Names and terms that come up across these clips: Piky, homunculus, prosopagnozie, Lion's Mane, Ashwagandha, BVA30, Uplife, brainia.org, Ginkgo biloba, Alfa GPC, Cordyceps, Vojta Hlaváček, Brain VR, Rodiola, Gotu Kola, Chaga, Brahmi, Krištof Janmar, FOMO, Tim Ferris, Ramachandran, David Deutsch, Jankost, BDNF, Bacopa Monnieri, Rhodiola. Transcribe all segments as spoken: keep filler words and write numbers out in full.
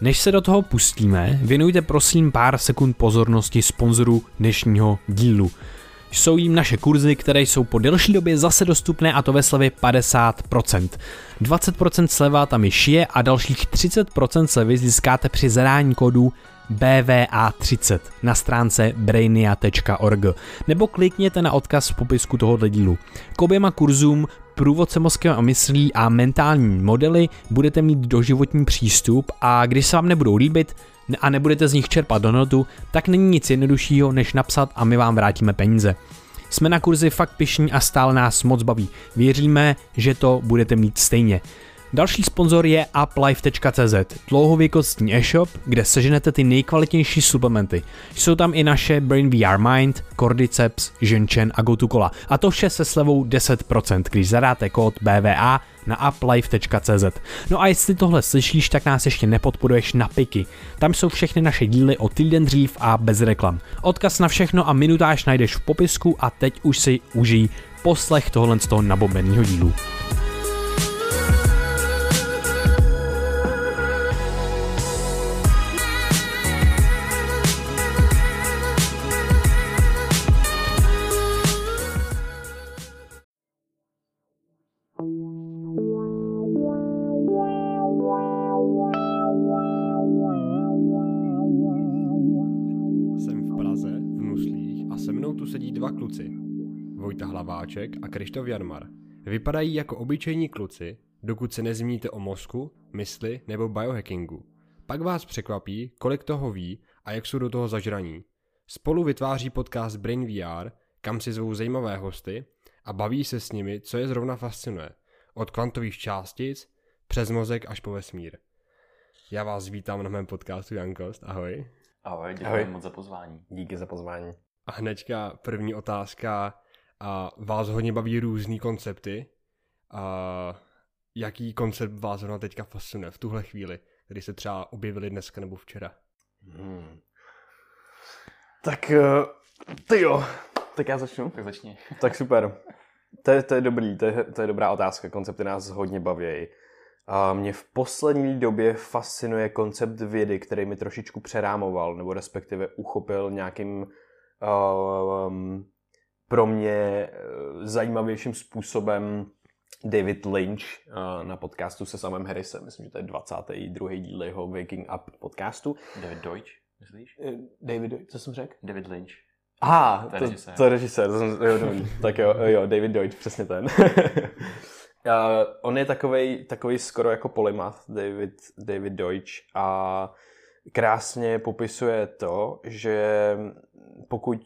Než se do toho pustíme, věnujte prosím pár sekund pozornosti sponzorů dnešního dílu. Jsou jim naše kurzy, které jsou po delší době zase dostupné, a to ve slevě padesát procent. dvacet procent sleva tam již je a dalších třicet procent slevy získáte při zadání kódu B V A třicet na stránce brainia tečka org nebo klikněte na odkaz v popisku tohoto dílu. K oběma kurzům Průvodce mozkem a myslí a mentální modely budete mít doživotní přístup, a když se vám nebudou líbit a nebudete z nich čerpat hodnotu, tak není nic jednoduššího než napsat a my vám vrátíme peníze. Jsme na kurzy fakt pyšní a stále nás moc baví. Věříme, že to budete mít stejně. Další sponzor je uplife tečka cz, dlouhověkostní e-shop, kde seženete ty nejkvalitnější suplementy. Jsou tam i naše Brain V R Mind, Cordyceps, Ženčen a Gotu Kola. A to vše se slevou deset procent, když zadáte kód B V A na uplife tečka cz. No a jestli tohle slyšíš, tak nás ještě nepodporuješ na Piky. Tam jsou všechny naše díly o týden dřív a bez reklam. Odkaz na všechno a minutáž najdeš v popisku, a teď už si užij poslech tohle z toho nabombeného dílu. Vojta Hlaváček a Krištof Janmar. Vypadají jako obyčejní kluci, dokud se nezmíníte o mozku, mysli nebo biohackingu. Pak vás překvapí, kolik toho ví a jak jsou do toho zažraní. Spolu vytváří podcast Brain V R, kam si zvou zajímavé hosty a baví se s nimi, co je zrovna fascinuje. Od kvantových částic přes mozek až po vesmír. Já vás vítám na mém podcastu, Jankost. Ahoj. Ahoj, děkuji moc za pozvání. Díky za pozvání. A hnedka první otázka. A vás hodně baví různý koncepty. A jaký koncept vás hodně teďka fascinuje v tuhle chvíli, kdy se třeba objevili dneska nebo včera? Hmm. Tak ty jo. Tak já začnu. Tak začni. Tak super. To je, to je dobrý, to je, to je dobrá otázka. Koncepty nás hodně baví. A mě v poslední době fascinuje koncept vědy, který mi trošičku přerámoval, nebo respektive uchopil nějakým... Um, pro mě zajímavějším způsobem David Lynch na podcastu se samým Harrisem. Myslím, že to je dvacátý druhý díl jeho Waking Up podcastu. David Deutsch, myslíš? David Deutsch, co jsem řekl? David Lynch. Aha, to, to, režisér. to režisér. To jsem, jo, tak jo, jo, David Deutsch, přesně ten. On je takovej, takovej skoro jako polymath, David, David Deutsch, a krásně popisuje to, že pokud,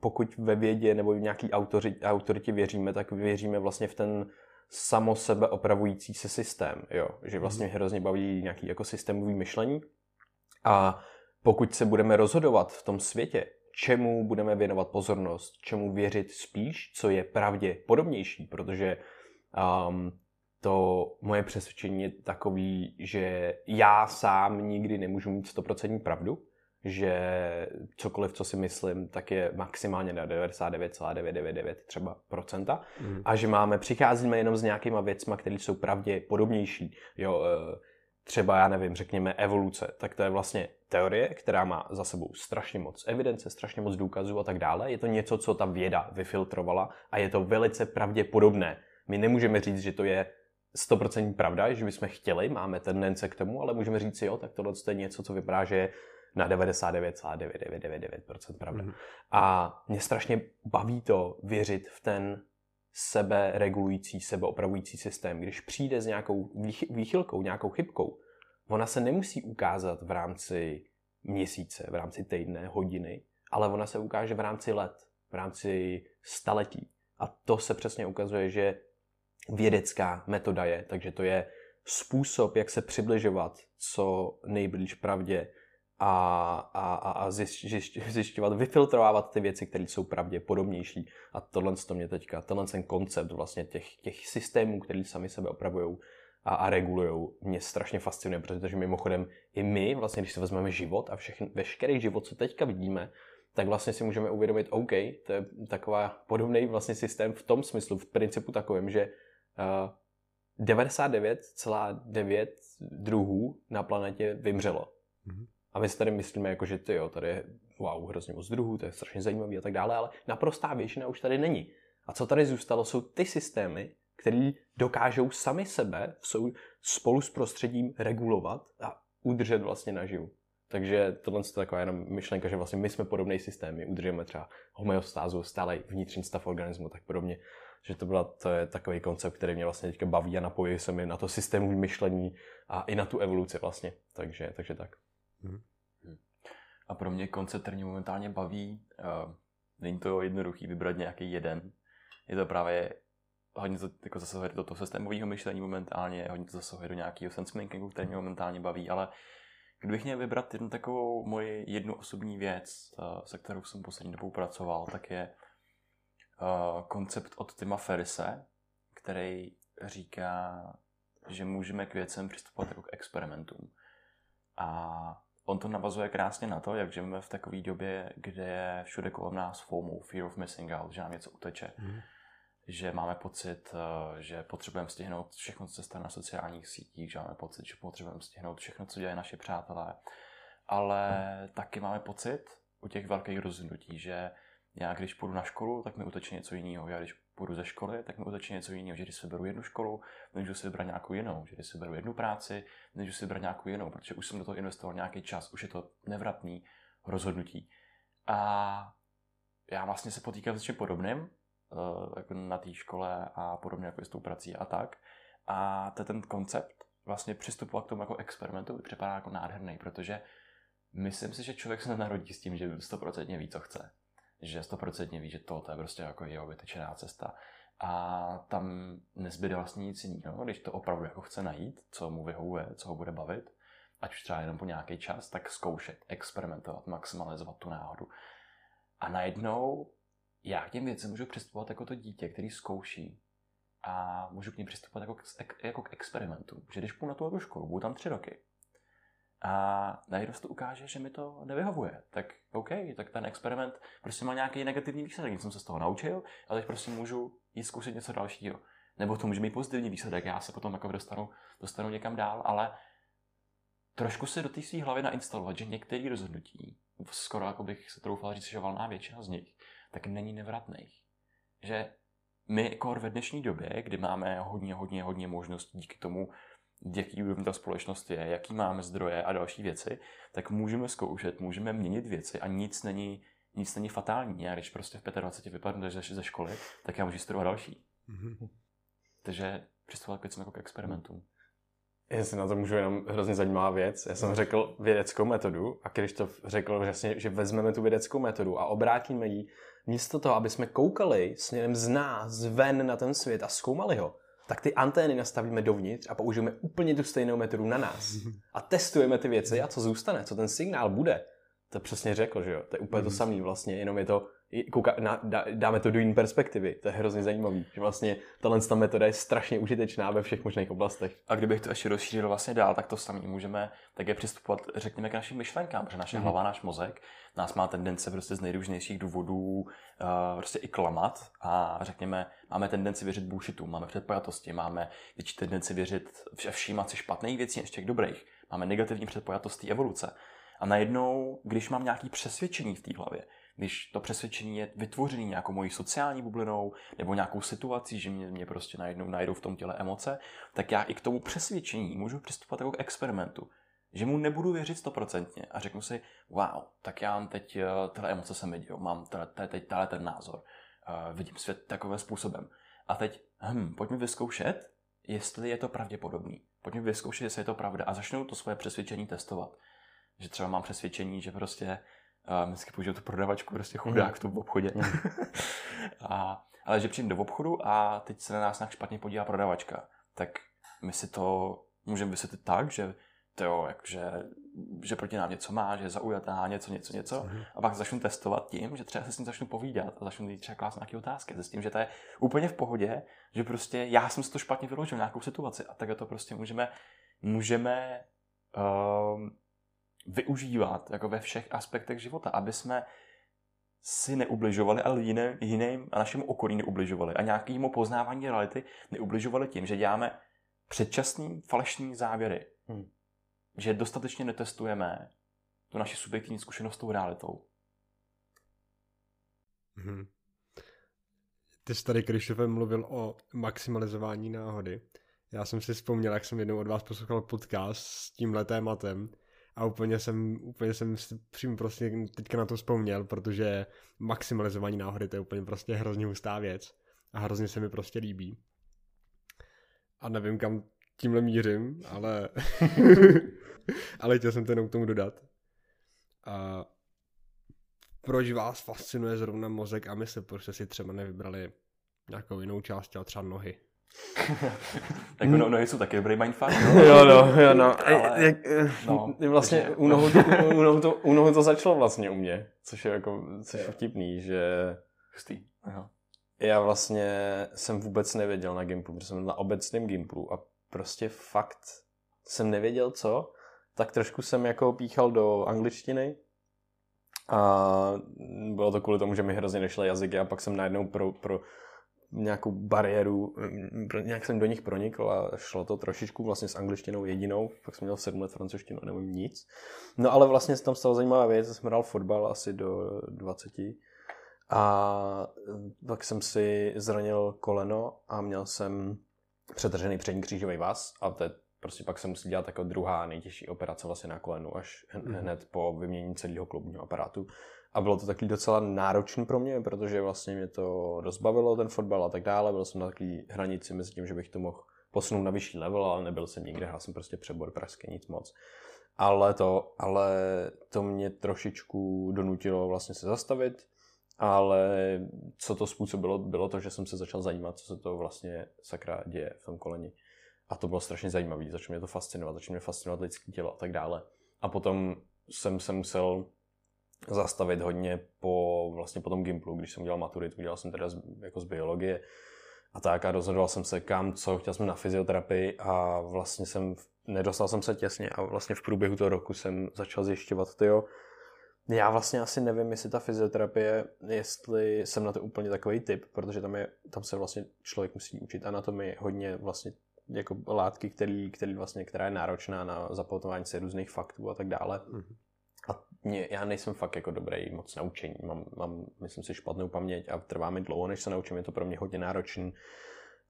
pokud ve vědě nebo v nějaký autoři, autoritě věříme, tak věříme vlastně v ten samo sebe opravující se systém. Jo? Že vlastně hrozně baví nějaký jako systémový myšlení. A pokud se budeme rozhodovat v tom světě, čemu budeme věnovat pozornost, čemu věřit spíš, co je pravděpodobnější, protože... Um, to moje přesvědčení je takový, že já sám nikdy nemůžu mít sto procent pravdu, že cokoliv, co si myslím, tak je maximálně na devadesát devět celá devět devět devět třeba procenta, mm. a že máme, přicházíme jenom s nějakýma věcma, které jsou pravděpodobnější. Jo, třeba, já nevím, řekněme evoluce, tak to je vlastně teorie, která má za sebou strašně moc evidence, strašně moc důkazů a tak dále. Je to něco, co ta věda vyfiltrovala, a je to velice pravděpodobné. My nemůžeme říct, že to je sto procent pravda, že bychom chtěli, máme tendence k tomu, ale můžeme říct si, jo, tak tohle je něco, co vypadá, že je na devadesát devět celá devět devět devět devět procent pravda. Mm. A mě strašně baví to věřit v ten seberegulující, sebeopravující systém. Když přijde s nějakou výchylkou, nějakou chybkou, ona se nemusí ukázat v rámci měsíce, v rámci týdne, hodiny, ale ona se ukáže v rámci let, v rámci staletí. A to se přesně ukazuje, že vědecká metoda je, takže to je způsob, jak se přibližovat co nejblíž pravdě a, a, a zjišť, zjišť, zjišťovat, vyfiltrovávat ty věci, které jsou pravděpodobnější. A tohle to mě teďka, tenhle ten koncept vlastně těch, těch systémů, které sami sebe opravujou a, a regulujou, mě strašně fascinuje, protože mimochodem i my, vlastně, když si vezmeme život a všechny, veškerý život, co teďka vidíme, tak vlastně si můžeme uvědomit, OK, to je taková podobný vlastně systém v tom smyslu, v principu takovém, že uh, devadesát devět celá devět druhů na planetě vymřelo. Mm-hmm. A my si tady myslíme, jako, že ty jo, tady je wow, hrozně moc druhů, to je strašně zajímavý a tak dále, ale naprostá většina už tady není. A co tady zůstalo, jsou ty systémy, které dokážou sami sebe jsou spolu s prostředím regulovat a udržet vlastně naživu. Takže tohle je taková jenom myšlenka, že vlastně my jsme podobný systém, my udržujeme třeba homeostázu, stále vnitřní stav organismu, tak podobně. Že to, byla, to je takový koncept, který mě vlastně teďka baví a napojí se mi na to systémové myšlení a i na tu evoluci vlastně. Takže, takže tak. A pro mě koncept, který mě momentálně baví, uh, není to jednoduchý vybrat nějaký jeden. Je to právě hodně to, jako zasahuje do toho systémového myšlení momentálně, hodně to zasahuje do nějakého sensemakingu, který mě momentálně baví, ale kdybych měl vybrat jednu takovou moji jednu osobní věc, se kterou jsem poslední dobou pracoval, tak je koncept od Tima Ferrise, který říká, že můžeme k věcem přistupovat jako k experimentům. A on to navazuje krásně na to, jak žijeme v takové době, kde je všude kolem nás FOMO, fear of missing out, že nám něco uteče. Mm. Že máme pocit, že potřebujeme stihnout všechno, co se stane na sociálních sítích, že máme pocit, že potřebujeme stihnout všechno, co dělají naše přátelé. Ale hmm. taky máme pocit u těch velkých rozhodnutí, že já když půjdu na školu, tak mi uteče něco jiného. Já když půjdu ze školy, tak mi uteče něco jiného. Že když si beru jednu školu, nemůžu si vybrat nějakou jinou. Že když si beru jednu práci, nemůžu si vybrat nějakou jinou, protože už jsem do toho investoval nějaký čas, už je to nevratný rozhodnutí. A já vlastně se potýkám s čím podobným jako na té škole a podobně jako s tou prací a tak. A ten koncept vlastně přistupovat k tomu jako experimentu mi připadá jako nádherný, protože myslím si, že člověk se nenarodí s tím, že stoprocentně ví, co chce. Že stoprocentně ví, že to, to je prostě jako jeho vytečená cesta. A tam nezbyde vlastně nic jiného, když to opravdu jako chce najít, co mu vyhovuje, co ho bude bavit, ať už třeba jenom po nějaký čas, tak zkoušet, experimentovat, maximalizovat tu náhodu. A najednou já k těm věcem můžu přistupovat jako to dítě, který zkouší, a můžu k ním přistupovat jako k, jako k experimentu. Že když půjdu na tu školu, budu tam tři roky a najednou se to ukáže, že mi to nevyhovuje, tak OK, tak ten experiment prostě má nějaký negativní výsledek, něco jsem se z toho naučil, ale teď prostě můžu jít zkoušet něco dalšího. Nebo to může mít pozitivní výsledek, já se potom jako dostanu, dostanu někam dál, ale trošku se do té své hlavy nainstalovat, že některé rozhodnutí, skoro jako bych se troufal říct, že valná většina z nich, tak není nevratných. Že my jako ve dnešní době, kdy máme hodně, hodně, hodně možností díky tomu, jaký úrovni ta společnost je, jaký máme zdroje a další věci, tak můžeme zkoušet, můžeme měnit věci a nic není, nic není fatální. Já když prostě v dvacet pět vypadnu ze školy, tak já můžu studovat další. Mm-hmm. Takže přistupovat k věcem jako k experimentům. Jestli na to můžu, jenom hrozně zajímavá věc. Já jsem řekl vědeckou metodu a když to řekl, že, že vezmeme tu vědeckou metodu a obrátíme ji, místo toho, aby jsme koukali směrem z nás, ven na ten svět a zkoumali ho, tak ty antény nastavíme dovnitř a použijeme úplně tu stejnou metodu na nás. A testujeme ty věci a co zůstane, co ten signál bude. To přesně řekl, že jo? To je úplně to samý vlastně, jenom je to, kouka, na, dá, dáme to do jiné perspektivy. To je hrozně zajímavý, že vlastně ta metoda je strašně užitečná ve všech možných oblastech. A kdybych to ještě rozšířil vlastně dál, tak to samý můžeme také přistupovat, řekněme, k našim myšlenkám, protože naše mm-hmm. hlava, náš mozek nás má tendence prostě z nejrůznějších důvodů uh, prostě i klamat a řekněme, máme tendenci věřit bullshitu, máme předpojatosti, máme větší tendenci věřit všímat si špatných věcí než těch dobrých, máme negativní předpojatosti evoluce. A najednou, když mám nějaké přesvědčení v té hlavě, když to přesvědčení je vytvořené nějakou mojí sociální bublinou nebo nějakou situací, že mě, mě prostě najednou najdou v tom těle emoce, tak já i k tomu přesvědčení můžu přistupovat jako k experimentu. Že mu nebudu věřit stoprocentně a řeknu si, wow, tak já mám teď tyhle emoce se mi dějou, mám teď tenhle ten názor, vidím svět takovým způsobem. A teď, hm, pojďme vyzkoušet, jestli je to pravděpodobný. Pojďme vyzkoušet, jestli je to pravda a začnu to svoje přesvědčení testovat. Že třeba mám přesvědčení, že prostě uh, dneska použiju tu prodavačku, prostě chudák v tom obchodě. a, ale že přijdu do obchodu a teď se na nás nějak špatně podívá prodavačka. Tak my si to můžeme vysvětlit tak, že, to, jak, že, že proti nám něco má, že je zaujatá, něco, něco, něco. A pak začnu testovat tím, že třeba se s ním začnu povídat a začnu třeba klást nějaké otázky. S tím, že to je úplně v pohodě, že prostě já jsem si to špatně vyložil nějakou situaci. A tak to prostě můžeme... můžeme um, využívat jako ve všech aspektech života, aby jsme si neubližovali, ale jiným, jiným a našemu okolí neubližovali a nějakému poznávání reality neubližovali tím, že děláme předčasný falešný závěry, hmm. že dostatečně netestujeme tu naši subjektivní zkušenost s tou realitou. Hmm. Ty jsi tady, Krištofe, mluvil o maximalizování náhody. Já jsem si vzpomněl, jak jsem jednou od vás poslouchal podcast s tímhle tématem a úplně jsem, úplně jsem si přímo prostě teďka na to vzpomněl, protože maximalizování náhody to je úplně prostě hrozně hustá věc a hrozně se mi prostě líbí. A nevím, kam tímhle mířím, ale ale chtěl jsem to jenom k tomu dodat. A proč vás fascinuje zrovna mozek a mysl? Proč jste si třeba nevybrali nějakou jinou část těla, třeba nohy? Tak no, nohy jsou taky dobrý mindfuck. No? Jo, no, jo, no. Ale, jak, no vlastně takže... u, nohu, u, nohu to, u nohu to začalo vlastně u mě, což je jako což je vtipný, že... Hustý. Aha. Já vlastně jsem vůbec nevěděl na Gimplu, protože jsem na obecném Gimplu a prostě fakt jsem nevěděl co, tak trošku jsem jako píchal do angličtiny a bylo to kvůli tomu, že mi hrozně nešly jazyky a pak jsem najednou pro, pro nějakou bariéru, nějak jsem do nich pronikl a šlo to trošičku vlastně s angličtinou jedinou, pak jsem měl sedm let francouzštinu a nevím nic. No ale vlastně se tam stala zajímavá věc, jsem hrál fotbal asi do dvaceti. A pak jsem si zranil koleno a měl jsem přetržený přední křížový vaz a to je, prostě pak jsem musel dělat jako druhá nejtěžší operace vlastně na kolenu až hned po vyměnění celého kloubního aparátu. A bylo to taky docela náročný pro mě, protože vlastně mě to rozbavilo ten fotbal a tak dále. Byl jsem na takový hranici mezi tím, že bych to mohl posunout na vyšší level, ale nebyl jsem nikde, hrál jsem prostě přebor pražský, nic moc. Ale to, ale to mě trošičku donutilo vlastně se zastavit. Ale co to způsobilo, bylo to, že jsem se začal zajímat, co se to vlastně sakra děje v tom koleni. A to bylo strašně zajímavé, začalo mě to fascinovat, začalo mě fascinovat lidské tělo a tak dále. A potom jsem se musel zastavit hodně po, vlastně po tom Gimplu, když jsem dělal maturitu, dělal jsem teda z, jako z biologie a tak a rozhodoval jsem se kam, co, chtěl jsem na fyzioterapii a vlastně jsem, nedostal jsem se těsně a vlastně v průběhu toho roku jsem začal zjišťovat tyjo, já vlastně asi nevím, jestli ta fyzioterapie, jestli jsem na to úplně takový typ, protože tam, je, tam se vlastně člověk musí učit anatomii, hodně vlastně jako látky, který, který vlastně, která je náročná na zapamatování se různých faktů a tak dále. Mm-hmm. A mě, já nejsem fakt jako dobrý moc na učení, mám, mám, myslím si, špatnou paměť a trvá mi dlouho, než se naučím, je to pro mě hodně náročný.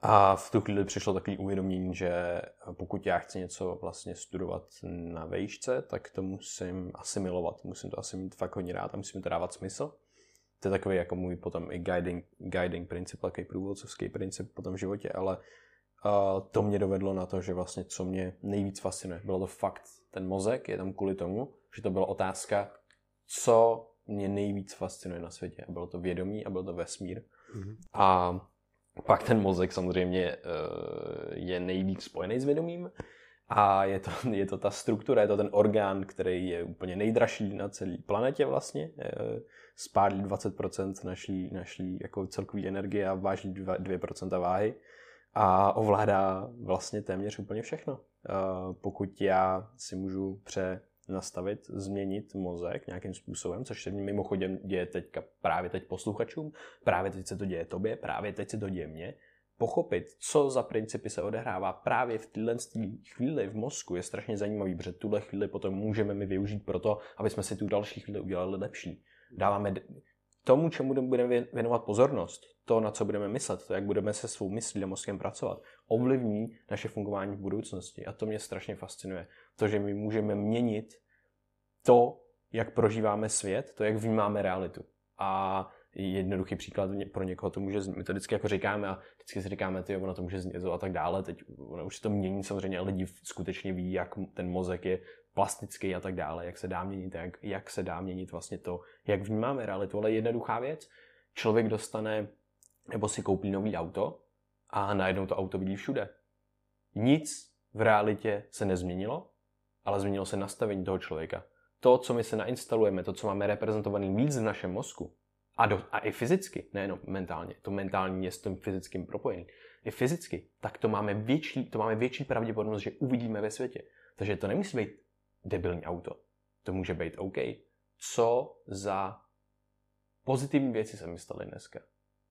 A v tu chvíli přišlo takové uvědomění, že pokud já chci něco vlastně studovat na vejšce, tak to musím asimilovat. Musím to asi mít fakt hodně rád a musím to dávat smysl. To je takový jako můj potom i guiding, guiding princip, takový průvodcovský princip po tom životě, ale uh, to mě dovedlo na to, že vlastně co mě nejvíc fascinuje. Bylo to fakt ten mozek, je tam kvůli tomu, že to byla otázka, co mě nejvíc fascinuje na světě. Bylo to vědomí a byl to vesmír. Mm-hmm. A pak ten mozek samozřejmě je nejvíc spojený s vědomím a je to, je to ta struktura, je to ten orgán, který je úplně nejdražší na celé planetě vlastně. Spálí dvacet procent naší, naší jako celkové energie a váží dvě procenta váhy a ovládá vlastně téměř úplně všechno. Pokud já si můžu přenastavit, změnit mozek nějakým způsobem, což se mimochodem děje teďka právě teď posluchačům, právě teď se to děje tobě, právě teď se to děje mně, pochopit, co za principy se odehrává právě v téhle chvíli v mozku je strašně zajímavý, protože tuhle chvíli potom můžeme my využít pro to, aby jsme si tu další chvíli udělali lepší. Dáváme tomu, čemu budeme věnovat pozornost, to, na co budeme myslet, to, jak budeme se svou myslí a mozkem pracovat, ovlivní naše fungování v budoucnosti. A to mě strašně fascinuje. To, že my můžeme měnit to, jak prožíváme svět, to, jak vnímáme realitu. A jednoduchý příklad pro někoho to může znít. My to vždycky jako říkáme a vždycky si říkáme, ty, ono to může znít a tak dále. Teď ono už se to mění samozřejmě a lidi skutečně ví, jak ten mozek je plastický a tak dále, jak se dá měnit, jak, jak se dá měnit vlastně to, jak vnímáme realitu. Ale jednoduchá věc, člověk dostane nebo si koupí nový auto a najednou to auto vidí všude. Nic v realitě se nezměnilo, ale změnilo se nastavení toho člověka. To, co my se nainstalujeme, to, co máme reprezentovaný víc v našem mozku, a, do, a i fyzicky, nejenom mentálně, to mentální je s tím fyzickým propojený, i fyzicky, tak to máme větší, to máme větší pravděpodobnost, že uvidíme ve světě. Takže to nemusí být debilní auto. To může být OK. Co za pozitivní věci se mi staly dneska?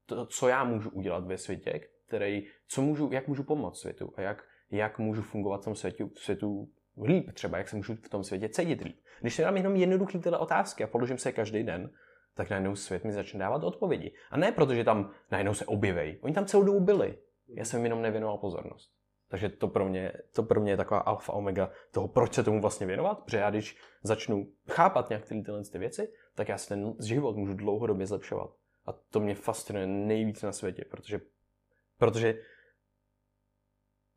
To, co já můžu udělat ve světě, který, co můžu, jak můžu pomoct světu a jak, jak můžu fungovat v tom světu, světu líp, třeba jak se můžu v tom světě cítit líp. Když si dám jenom jednoduché tyhle otázky a položím se je každý den, tak najednou svět mi začne dávat odpovědi. A ne proto, že tam najednou se objeví. Oni tam celou dobu byli. Já jsem jim jenom nevěnoval pozornost. Takže to pro mě, to pro mě je taková alfa omega toho, proč se tomu vlastně věnovat, protože já když začnu chápat nějaké tyhle ty věci, tak já si ten život můžu dlouhodobě zlepšovat. A to mě fascinuje nejvíc na světě, protože, protože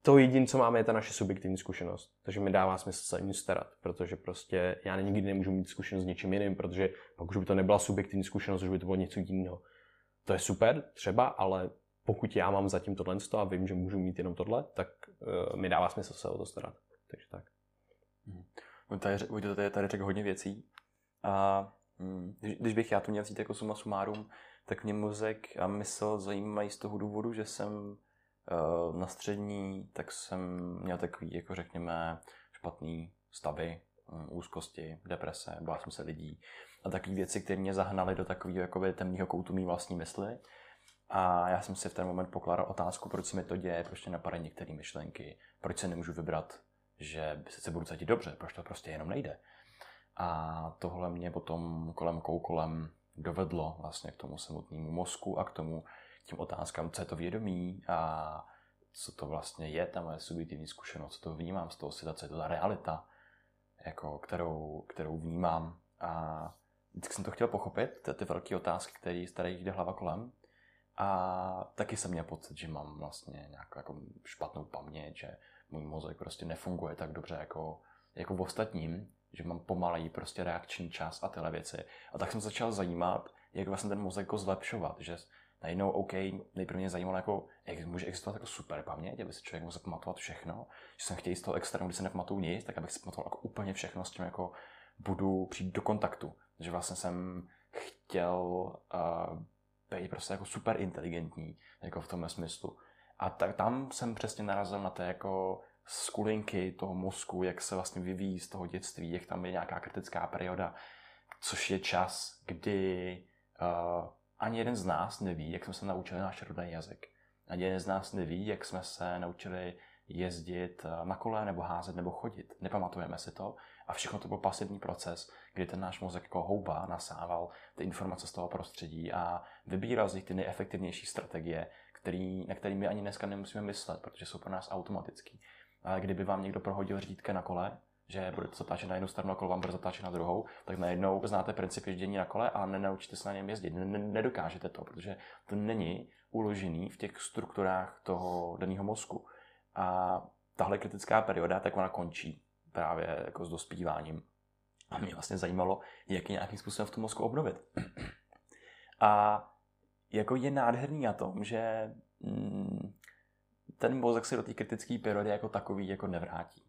to jediné, co máme, je ta naše subjektivní zkušenost. Takže mi dává smysl se o ní starat, protože prostě já nikdy nemůžu mít zkušenost s něčím jiným, protože pak už by to nebyla subjektivní zkušenost, už by to bylo něco jiného. To je super, třeba, ale pokud já mám zatím tohle a vím, že můžu mít jenom tohle, tak uh, mi dává smysl se o to starat. Takže tak. Hmm. No tady, tady, tady řekl hodně věcí. A hmm, když, když bych já to měl vzít jako suma sumárum, tak mě mozek a mysl zajímají z toho důvodu, že jsem uh, na střední, tak jsem měl takový, jako řekněme, špatný stavy, um, úzkosti, deprese, bál jsem se lidí a takové věci, které mě zahnaly do takového jakoby temného koutu mý vlastní mysli. A já jsem si v ten moment pokládal otázku, proč se mi to děje, proč mě napadají některé myšlenky, proč se nemůžu vybrat, že se budu cítit dobře, proč to prostě jenom nejde. A tohle mě potom kolem koukolem dovedlo vlastně k tomu samotnému mozku a k tomu těm otázkám, co je to vědomí a co to vlastně je ta moje subjektivní zkušenost, co to vnímám z toho světa, co je to ta realita, jako kterou, kterou vnímám. A vždycky jsem to chtěl pochopit, ty, ty velké otázky, které tady jde hlava kolem. A taky jsem měl pocit, že mám vlastně nějakou jako špatnou paměť, že můj mozek prostě nefunguje tak dobře jako, jako v ostatním, že mám pomalý prostě reakční čas a tyhle věci. A tak jsem se začal zajímat, jak vlastně ten mozek jako zlepšovat, že najednou OK, nejprve mě zajímalo, jako, jak může existovat jako super paměť, aby se člověk musel pamatovat všechno, že jsem chtěl z toho extrému, když se nepamatuju nic, tak abych si pamatoval jako úplně všechno, s tím jako budu přijít do kontaktu, že vlastně jsem chtěl uh, je prostě jako super inteligentní, jako v tomhle smyslu. A tak tam jsem přesně narazil na ty jako skulinky toho mozku, jak se vlastně vyvíjí z toho dětství, jak tam je nějaká kritická perioda, což je čas, kdy uh, ani jeden z nás neví, jak jsme se naučili náš rodný jazyk. Ani jeden z nás neví, jak jsme se naučili jezdit na kole, nebo házet, nebo chodit. Nepamatujeme si to. A všechno to byl pasivní proces, kdy ten náš mozek jako houba nasával ty informace z toho prostředí a vybíral z nich ty nejefektivnější strategie, který, na kterými ani dneska nemusíme myslet, protože jsou pro nás automatický. A kdyby vám někdo prohodil řídka na kole, že budete zatáčet na jednu stranu a kolo vám bude zatáčet na druhou, tak najednou znáte princip ježdění na kole a nenaučíte se na něm jezdit. Nedokážete to, protože to není uložený v těch strukturách toho daného mozku. A tahle kritická perioda, tak ona končí právě jako s dospíváním. A mě vlastně zajímalo, jak je nějakým způsobem v tom mozku obnovit. A jako je nádherný na tom, že ten mozek se do té kritické periody jako takový jako nevrátí.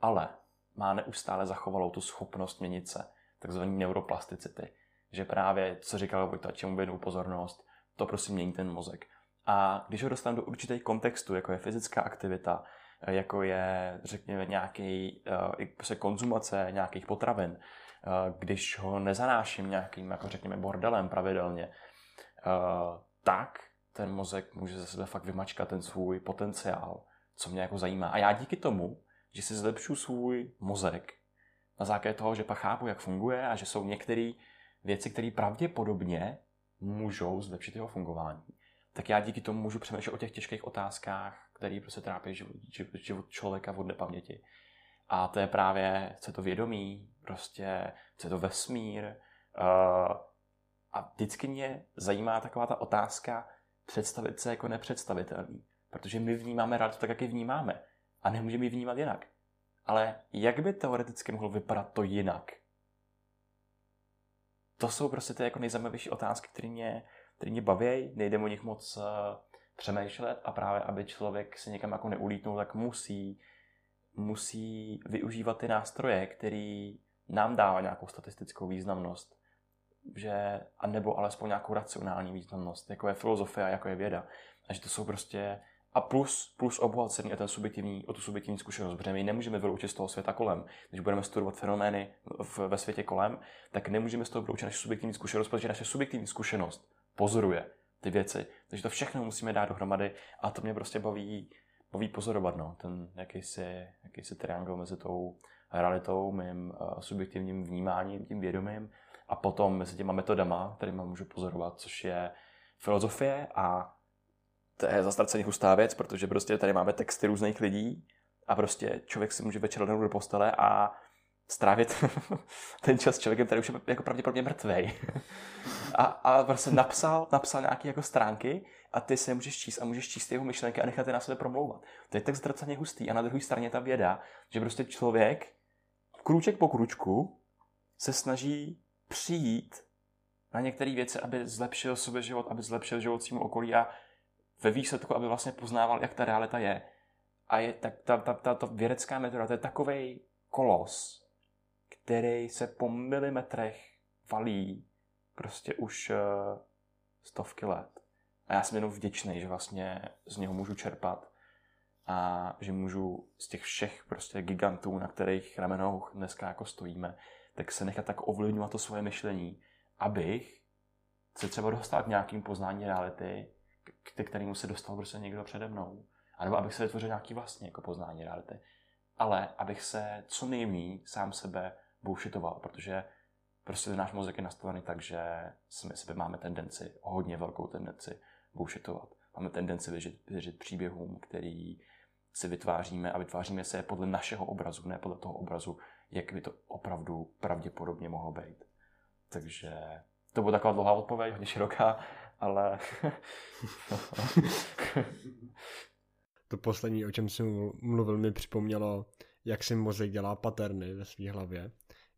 Ale má neustále zachovalou tu schopnost měnit se, takzvaný neuroplasticity. Že právě, co říkal Vojta, čemu věnou pozornost, to prostě mění ten mozek. A když ho dostanu do určitých kontextů, jako je fyzická aktivita, jako je, řekněme, nějaký, uh, konzumace nějakých potravin, uh, když ho nezanáším nějakým, jako řekněme, bordelem pravidelně, uh, tak ten mozek může ze sebe fakt vymačkat ten svůj potenciál, co mě jako zajímá. A já díky tomu, že si zlepšu svůj mozek na základě toho, že pak chápu, jak funguje a že jsou některé věci, které pravděpodobně můžou zlepšit jeho fungování, tak já díky tomu můžu přemýšlet o těch těžkých otázkách, které prostě trápí život, život člověka v nepaměti. A to je právě, co je to vědomí, prostě, co je to vesmír. A vždycky mě zajímá taková ta otázka představit se jako nepředstavitelný. Protože my vnímáme realitu tak, jak ji vnímáme. A nemůžeme ji vnímat jinak. Ale jak by teoreticky mohlo vypadat to jinak? To jsou prostě ty jako nejzajímavější otázky, které mě který mě baví, nejde o nich moc uh, přemýšlet a právě, aby člověk se někam jako neulítnul, tak musí, musí využívat ty nástroje, který nám dává nějakou statistickou významnost, že, a nebo alespoň nějakou racionální významnost, jako je filozofie, jako je věda. A že to jsou prostě, a plus, plus obohacený o, ten subjektivní, o tu subjektivní zkušenost, protože my nemůžeme vyloučit z toho světa kolem. Když budeme studovat fenomény v, ve světě kolem, tak nemůžeme z toho vyloučit naši subjektivní zkušenost, protože naše subjektivní zkušenost pozoruje ty věci. Takže to všechno musíme dát dohromady a to mě prostě baví, baví pozorovat, no, ten jakýsi, jakýsi triangel mezi tou realitou, mým uh, subjektivním vnímáním, tím vědomím a potom mezi těma metodama, kterýma můžu pozorovat, což je filozofie a to je zastraceně hustá věc, protože prostě tady máme texty různých lidí a prostě člověk si může večer do postele a strávit ten čas s člověkem, který už je jako pravděpodobně mrtvej. A, a prostě napsal, napsal nějaké jako stránky a ty se můžeš číst a můžeš číst jeho myšlenky a nechat je na sebe promlouvat. To je tak zdraceně hustý. A na druhé straně ta věda, že prostě člověk krůček po krůčku se snaží přijít na některé věci, aby zlepšil sobě život, aby zlepšil život svým okolí a ve výsledku, aby vlastně poznával, jak ta realita je. A je tak ta, ta, ta, ta vědecká metoda, to je takovej kolos, který se po milimetrech valí prostě už uh, stovky let. A já jsem jenom vděčný, že vlastně z něho můžu čerpat a že můžu z těch všech prostě gigantů, na kterých ramenou dneska jako stojíme, tak se nechat tak ovlivňovat to svoje myšlení, abych se třeba dostal k nějakým poznání reality, k kterému se dostal prostě někdo přede mnou. A nebo abych se vytvořil nějaký vlastně jako poznání reality. Ale abych se co nejméně sám sebe bullshitoval, protože prostě náš mozek je nastavený tak, že my sebe máme tendenci, hodně velkou tendenci bullshitovat. Máme tendenci věřit, věřit příběhům, který si vytváříme a vytváříme se podle našeho obrazu, ne podle toho obrazu, jak by to opravdu pravděpodobně mohlo být. Takže to byla taková dlouhá odpověď, hodně široká, ale... To poslední, o čem jsem mluvil, mi připomnělo, jak si mozek dělá paterny ve své hlavě.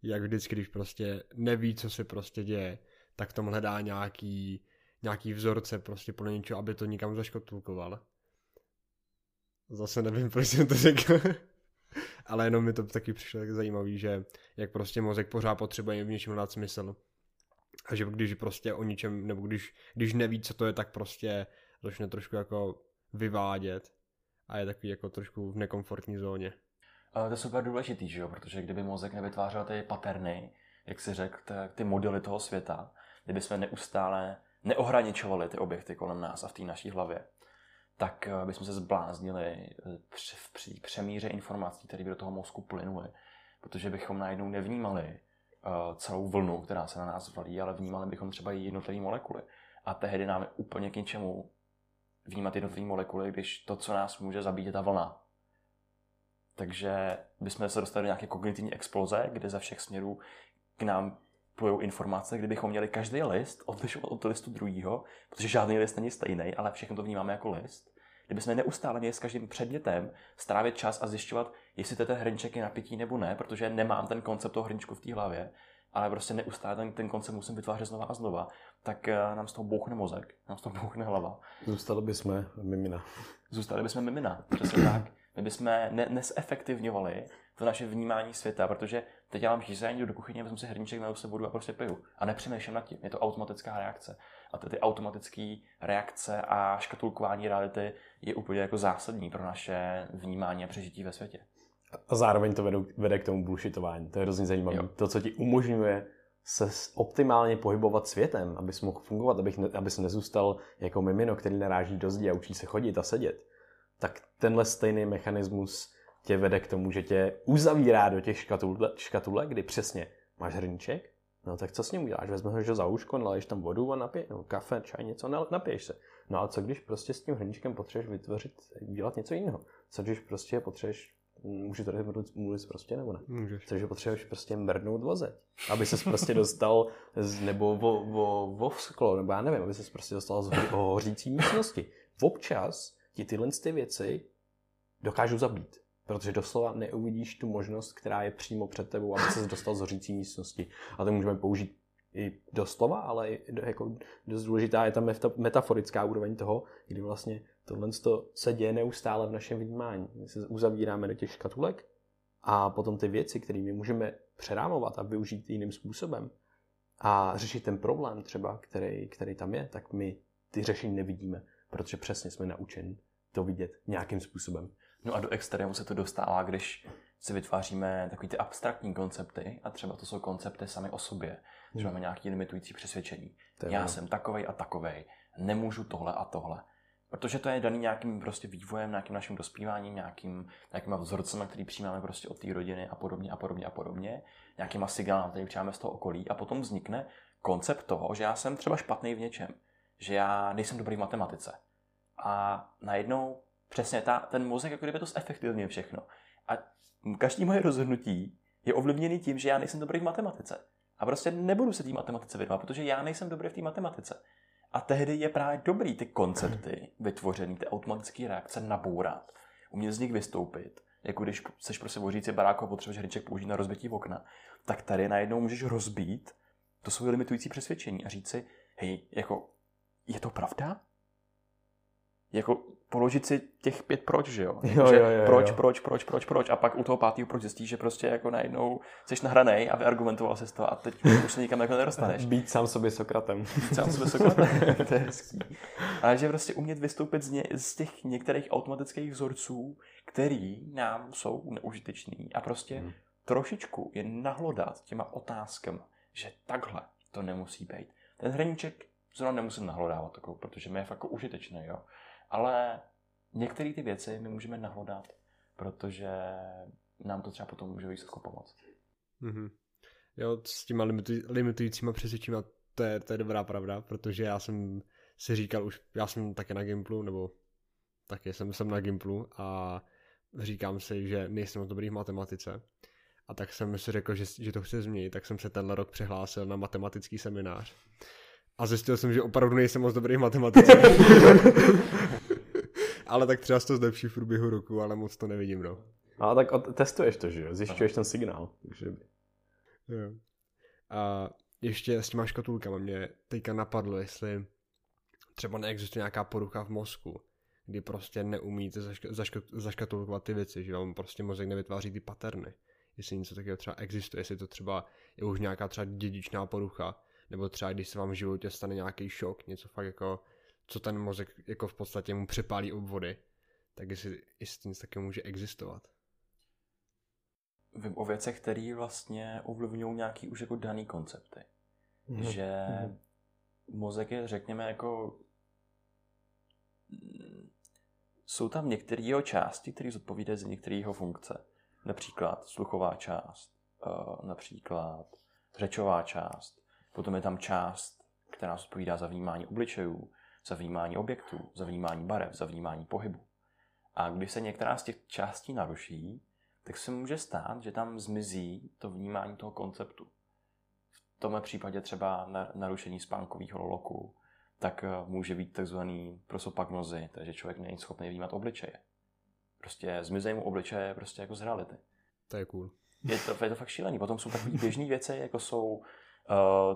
Jak vždycky, když prostě neví, co se prostě děje, tak tam hledá nějaký, nějaký vzorce prostě podle něčeho, aby to nikam zaškotulkoval. Zase nevím, proč jsem to řekl. Ale jenom mi to taky přišlo tak zajímavý, že jak prostě mozek pořád potřebuje v něčem dát smysl. A že když prostě o ničem, nebo když, když neví, co to je, tak prostě začne trošku jako vyvádět. A je takový jako trošku v nekomfortní zóně. To je super důležitý, že jo? Protože kdyby mozek nevytvářel ty paterny, jak si řekl, ty modely toho světa, kdyby jsme neustále neohraničovali ty objekty kolem nás a v té naší hlavě, tak bychom se zbláznili při přemíře informací, které by do toho mozku plynuly. Protože bychom najednou nevnímali celou vlnu, která se na nás valí, ale vnímali bychom třeba i jednotlivé molekuly. A tehdy nám je úplně k ničemu vnímat jednotlivé molekuly, když to, co nás může zabít, je ta vlna. Takže bychom se dostali do nějaké kognitivní exploze, kde ze všech směrů k nám plujou informace, kdybychom měli každý list odlišovat od listu druhého, protože žádný list není stejný, ale všechno to vnímáme jako list. Kdybychom neustále měli s každým předmětem strávit čas a zjišťovat, jestli ten hrnček je na pití nebo ne, protože nemám ten koncept toho hrnčku v té hlavě, ale prostě neustále ten, ten koncept musím vytvářet znova a znova, tak nám z toho bouchne mozek, nám z toho bouchne hlava. Zůstali bychom mimina. Zůstali bychom mimina, přesně tak. My bychom ne- nesefektivňovali to naše vnímání světa, protože teď já mám žízeň, jdu do kuchyně, vezmu si hrníček, naliju se vodu a prostě piju. A nepřemýšlím nad tím, je to automatická reakce. A ty automatické reakce a škatulkování reality je úplně jako zásadní pro naše vnímání a přežití ve světě. A zároveň to vedou, vede k tomu bullshitování. To je hrozně zajímavé. Jo. To, co ti umožňuje se optimálně pohybovat světem, abys mohl fungovat, abych ne, abys nezůstal jako mimino, který naráží do zdi a učí se chodit a sedět. Tak tenhle stejný mechanismus tě vede k tomu, že tě uzavírá do těch škatule, škatule kdy přesně máš hrníček, no tak co s ním uděláš? Vezmeš ho za uško, naleješ tam vodu a napiješ, no kafe, čaj, něco, napiješ se. No a co když prostě s tím hrníčkem potřebuješ vytvořit, dělat něco jiného? Co když prostě potřebuješ, můžu tady mluvit prostě nebo ne? Můžeš. Co když potřebuješ prostě mrdnout vozeď, aby ses prostě dostal, z, nebo vo, vo, vo sklo, nebo já nevím, aby ses prostě dostal z hořící místnosti. Občas ti tyhle ty věci dokážou zabít, protože doslova neuvidíš tu možnost, která je přímo před tebou, aby ses dostal z hořící místnosti. A to můžeme použít i doslova, ale i jako dost důležitá je ta metaforická úroveň toho, kdy vlastně tohle se děje neustále v našem vnímání. My se uzavíráme do těch škatulek a potom ty věci, kterými můžeme přerámovat a využít jiným způsobem a řešit ten problém třeba, který, který tam je, tak my ty řešení nevidíme, protože přesně jsme naučeni to vidět nějakým způsobem. No a do extrému se to dostává, když si vytváříme takový ty abstraktní koncepty a třeba to jsou koncepty sami o sobě, že máme nějaké limitující přesvědčení. Já jsem takovej a takovej, nemůžu tohle a tohle. Protože to je daný nějakým prostě vývojem, nějakým naším dospíváním, nějakým, nějakýma vzorcema, který přijímáme prostě od té rodiny a podobně a podobně a podobně, nějakýma signálama, který přijímáme z toho okolí a potom vznikne koncept toho, že já jsem třeba špatný v něčem, že já nejsem dobrý v matematice. A najednou přesně ta, ten mozek jako kdyby to zefektivňuje všechno. A každý moje rozhodnutí je ovlivněný tím, že já nejsem dobrý v matematice. A prostě nebudu se té matematice věnovat, protože já nejsem dobrý v té matematice. A tehdy je právě dobrý ty koncepty vytvořený, ty automatické reakce nabourat, umět z nich vystoupit. Jako když seš prostě vořící baráku a potřebuješ hřiček použít na rozbití okna, tak tady najednou můžeš rozbít to svoje limitující přesvědčení a říct si, hej, jako, je to pravda? Jako položit si těch pět proč, že jo? Jako, že jo, jo, jo proč, jo. proč, proč, proč, proč a pak u toho pátého proč zjistíš, že prostě jako najednou seš nahranej a vyargumentoval ses to a teď už se nikam jako nedostaneš. Být sám sobě Sokratem. Být sám sobě Sokratem, to je hezký. Ale že prostě umět vystoupit z, ně, z těch některých automatických vzorců, který nám jsou neužitečný a prostě hmm. trošičku je nahlodat těma otázkama, že takhle to nemusí být. Ten hraníček zrovna nemusím nahlodávat takovou, protože mi je fakt užitečné, jo. Ale některé ty věci my můžeme nahlodat, protože nám to třeba potom může výsledku pomoct. Mm-hmm. Jo, s těma limituj- limitujícíma přesvědčíma, to je, to je dobrá pravda, protože já jsem si říkal už, já jsem také na Gimplu, nebo taky jsem, jsem na Gimplu a říkám si, že nejsem dobrý v matematice. A tak jsem si řekl, že, že to chci změnit, tak jsem se tenhle rok přihlásil na matematický seminář. A zjistil jsem, že opravdu nejsem moc dobrý v matematice. Ale tak třeba to zlepší v průběhu roku, ale moc to nevidím, no. A tak testuješ to, že jo? Zjišťuješ ten signál. Takže... Jo. A ještě s těma škatulkama mě teďka napadlo, jestli třeba neexistuje nějaká porucha v mozku, kdy prostě neumíte zaška- zaška- zaškatulkovat ty věci, že vám prostě mozek nevytváří ty paterny. Jestli něco takového třeba existuje, jestli to třeba je už nějaká třeba dědičná porucha, nebo třeba když se vám v životě stane nějaký šok, něco fakt jako, co ten mozek jako v podstatě mu přepálí obvody, tak jestli, jestli nic také může existovat. Vím o věcech, které vlastně ovlivňují nějaký už jako daný koncepty. Mm. Že mm. mozek je, řekněme, jako jsou tam některé jeho části, které zodpovídají za některé jeho funkce. Například sluchová část, například řečová část, potom je tam část, která zodpovídá za vnímání obličejů, za vnímání objektů, za vnímání barev, za vnímání pohybu. A když se některá z těch částí naruší, tak se může stát, že tam zmizí to vnímání toho konceptu. V tomhle případě třeba narušení spánkového loku, tak může být takzvaný prosopagnozy, takže člověk není schopný vnímat obličeje. Prostě zmizí mu obličeje prostě jako z reality. To je cool. Je to, je to fakt šílený. Potom jsou takové běžné věci, jako jsou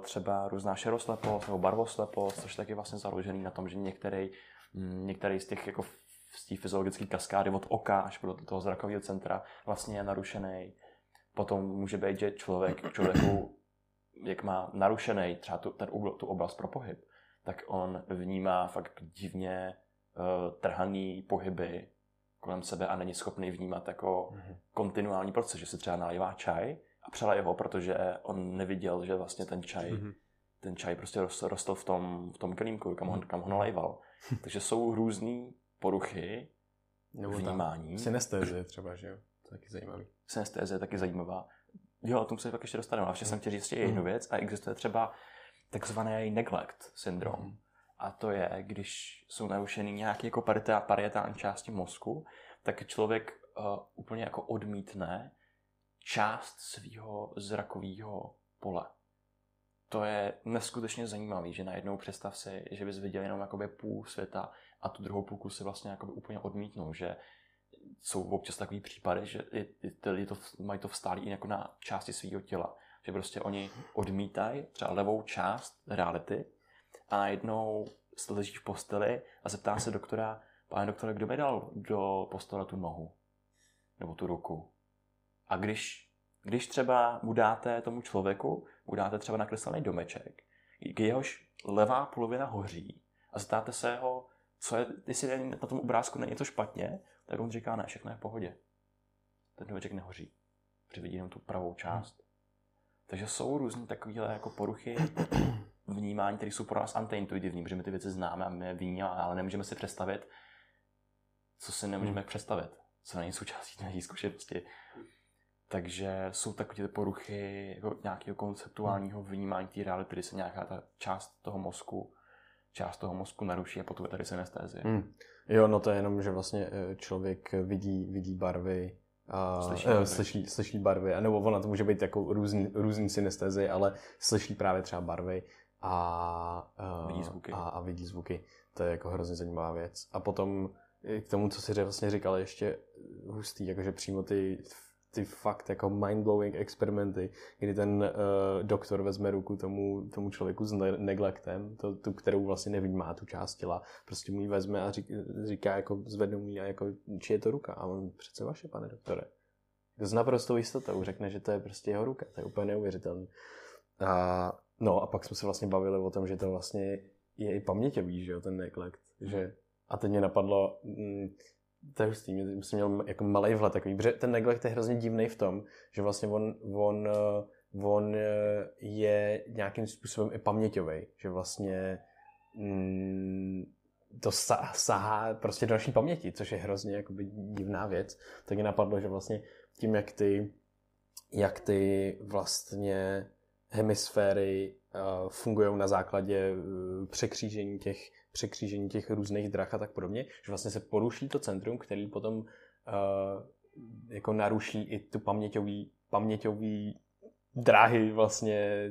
třeba různá šeroslepost nebo barvoslepost, což tak je vlastně založený na tom, že některý, některý z těch jako z těch fyziologických kaskády od oka až do toho zrakového centra vlastně je narušený. Potom může být, že člověk, člověku, jak má narušený třeba tu, ten, tu oblast pro pohyb, tak on vnímá fakt divně uh, trhaný pohyby kolem sebe a není schopný vnímat jako kontinuální proces, že se třeba nalívá čaj, a přeleje ho, protože on neviděl, že vlastně ten čaj, mm-hmm. ten čaj prostě rostl v tom, v tom klímku, kam ho, kam ho nalejval. Takže jsou různý poruchy nebo vnímání. Synestézie třeba, že jo? To je taky zajímavý. Synestézie je taky zajímavá. Jo, o tom se pak ještě dostaneme. A vše mm. jsem chtěl říct jednu věc a existuje třeba takzvaný neglect syndrom. Mm. A to je, když jsou narušeny nějaké jako parietální části mozku, tak člověk uh, úplně jako odmítne část svého zrakového pole. To je neskutečně zajímavé, že najednou představ si, že bys viděl jenom jakoby půl světa a tu druhou půlku si vlastně jakoby úplně odmítnou, že jsou občas takový případy, že lidi to, mají to vstálí i jako na části svého těla, že prostě oni odmítají třeba levou část reality a najednou leží v posteli a zeptá se doktora, pane doktore, kdo mi dal do postele tu nohu nebo tu ruku? A když, když třeba mu dáte tomu člověku, mu dáte třeba nakreslený domeček, k jehož levá polovina hoří a zeptáte se ho, co je, jestli na tom obrázku není něco špatně, tak on říká, ne, všechno je v pohodě. Ten domeček nehoří, protože vidí jenom tu pravou část. Hmm. Takže jsou různé takovéhle jako poruchy vnímání, které jsou pro nás antiintuitivní, protože my ty věci známe a my je vnímáme, ale nemůžeme si představit, co si nemůžeme hmm. představit, co není součástí naší zkušenosti. Takže jsou takové poruchy jako nějakého konceptuálního vnímání té reality, kdy se nějaká ta část toho mozku část toho mozku naruší a potom je tady synestézie. Hmm. Jo, no to je jenom, že vlastně člověk vidí, vidí barvy, a slyší, barvy. Slyší, slyší barvy, a nebo ona to může být jako různý, různý synestézie, ale slyší právě třeba barvy a, a, vidí zvuky. a, a vidí zvuky. To je jako hrozně zajímavá věc. A potom k tomu, co jsi vlastně říkal, ještě hustý, jakože přímo ty ty fakt jako mind-blowing experimenty, kdy ten uh, doktor vezme ruku tomu, tomu člověku s ne- neglectem, to, tu, kterou vlastně nevnímá tu část těla, prostě mu ji vezme a říká, říká jako zvednumí a jako, či je to ruka? A on přece vaše, pane doktore. S naprostou jistotou řekne, že to je prostě jeho ruka, to je úplně neuvěřitelné. A, no a pak jsme se vlastně bavili o tom, že to vlastně je i paměťový, že jo, ten neglect. Že... A teď mě napadlo... Mm, to je hustý, mě jsem měl jako malej vhled takový, protože ten neglect je hrozně divnej v tom, že vlastně on, on, on je nějakým způsobem i paměťový, že vlastně mm, to sahá prostě do naší paměti, což je hrozně jakoby divná věc. Tak mě napadlo, že vlastně tím, jak ty, jak ty vlastně hemisféry uh, fungují na základě uh, překřížení těch překřížení těch různých drah a tak podobně, že vlastně se poruší to centrum, který potom uh, jako naruší i tu paměťový, paměťový dráhy vlastně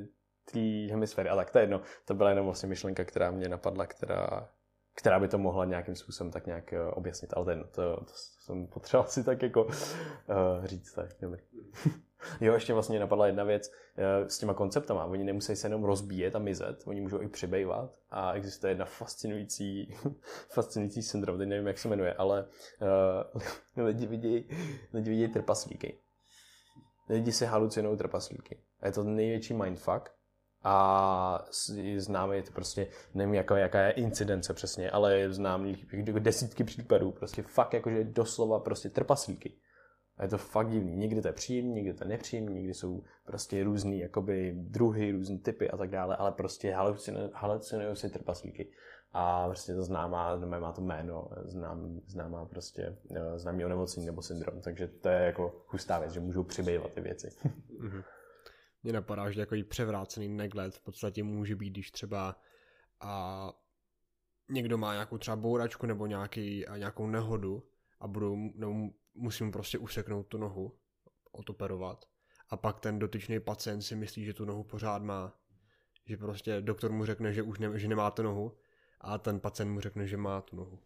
té hemisféry. A tak to je jedno. To byla jenom vlastně myšlenka, která mě napadla, která, která by to mohla nějakým způsobem tak nějak objasnit. Ale ten, to, to jsem potřeboval si tak jako uh, říct. Tak, dobrý. Jo, ještě vlastně napadla jedna věc s těma konceptama. Oni nemusí se jenom rozbíjet a mizet, oni můžou i přibývat. A existuje jedna fascinující, fascinující syndrom, teď nevím, jak se jmenuje, ale uh, lidi vidějí lidi vidějí trpaslíky. Lidi se halucinují trpaslíky. A je to největší mindfuck. A známe je to prostě, nevím, jaká, jaká je incidence přesně, ale je známe desítky případů. Prostě fakt jakože doslova prostě trpaslíky. A je to fakt divný. Někdy to je příjemný, někdy to je nepříjemný, někdy jsou prostě různý jakoby druhy, různý typy a tak dále, ale prostě halucinují si trpaslíky. A prostě to známá, má to jméno, znám, známá prostě, známý onemocnění nebo syndrom, takže to je jako hustá věc, že můžou přibývat ty věci. Mně napadá, že takový převrácený neglect v podstatě může být, když třeba a někdo má nějakou třeba bouračku nebo nějaký, nějakou nehodu a budou, nebo musím prostě useknout tu nohu, odoperovat. A pak ten dotyčný pacient si myslí, že tu nohu pořád má. Že prostě doktor mu řekne, že už ne, že nemá tu nohu a ten pacient mu řekne, že má tu nohu.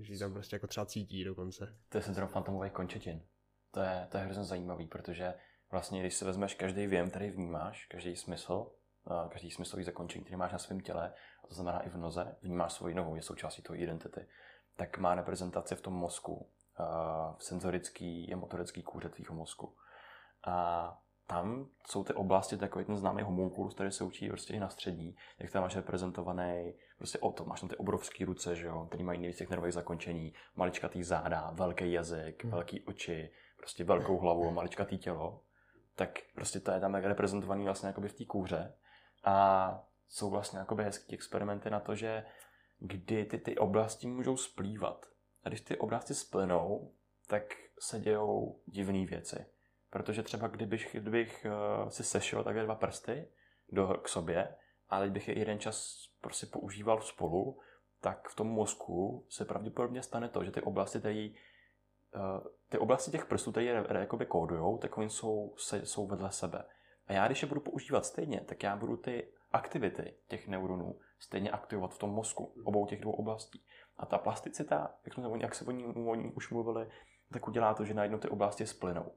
Že ji tam prostě jako třeba cítí dokonce. To je syndrom fantomových končetin. To je, to je hrozně zajímavý, protože vlastně když si vezmeš každý věm, který vnímáš, každý smysl, každý smyslový zakončení, který máš na svém těle, a to znamená i v noze, vnímáš svoji nohu, je součástí tvojí identity, tak má reprezentaci v tom mozku. V senzorický a motorický kůře tvýho mozku. A tam jsou ty oblasti, takový ten známý homunculus, který se učí prostě i na střední, jak tam máš reprezentovaný, prostě o to, máš tam ty obrovský ruce, že jo, který mají nejvíc těch nervových zakončení, maličkatý záda, velký jazyk, hmm. velký oči, prostě velkou hlavu, maličkatý tělo, tak prostě to je tam reprezentovaný vlastně jakoby v té kůře. A jsou vlastně jakoby hezký experimenty na to, že kdy ty, ty oblasti můžou splývat. A když ty oblasti splynou, tak se dějou divné věci. Protože třeba kdybych, kdybych uh, si sešel takhle dva prsty do, k sobě, ale kdybych je jeden čas prostě používal spolu, tak v tom mozku se pravděpodobně stane to, že ty oblasti, tady, uh, ty oblasti těch prstů, které je jakoby kódujou, tak oni jsou, se, jsou vedle sebe. A já když je budu používat stejně, tak já budu ty aktivity těch neuronů stejně aktivovat v tom mozku, obou těch dvou oblastí. A ta plasticita, jak, jsme, jak se o ní, o ní už mluvili, tak udělá to, že najednou ty oblasti splynou.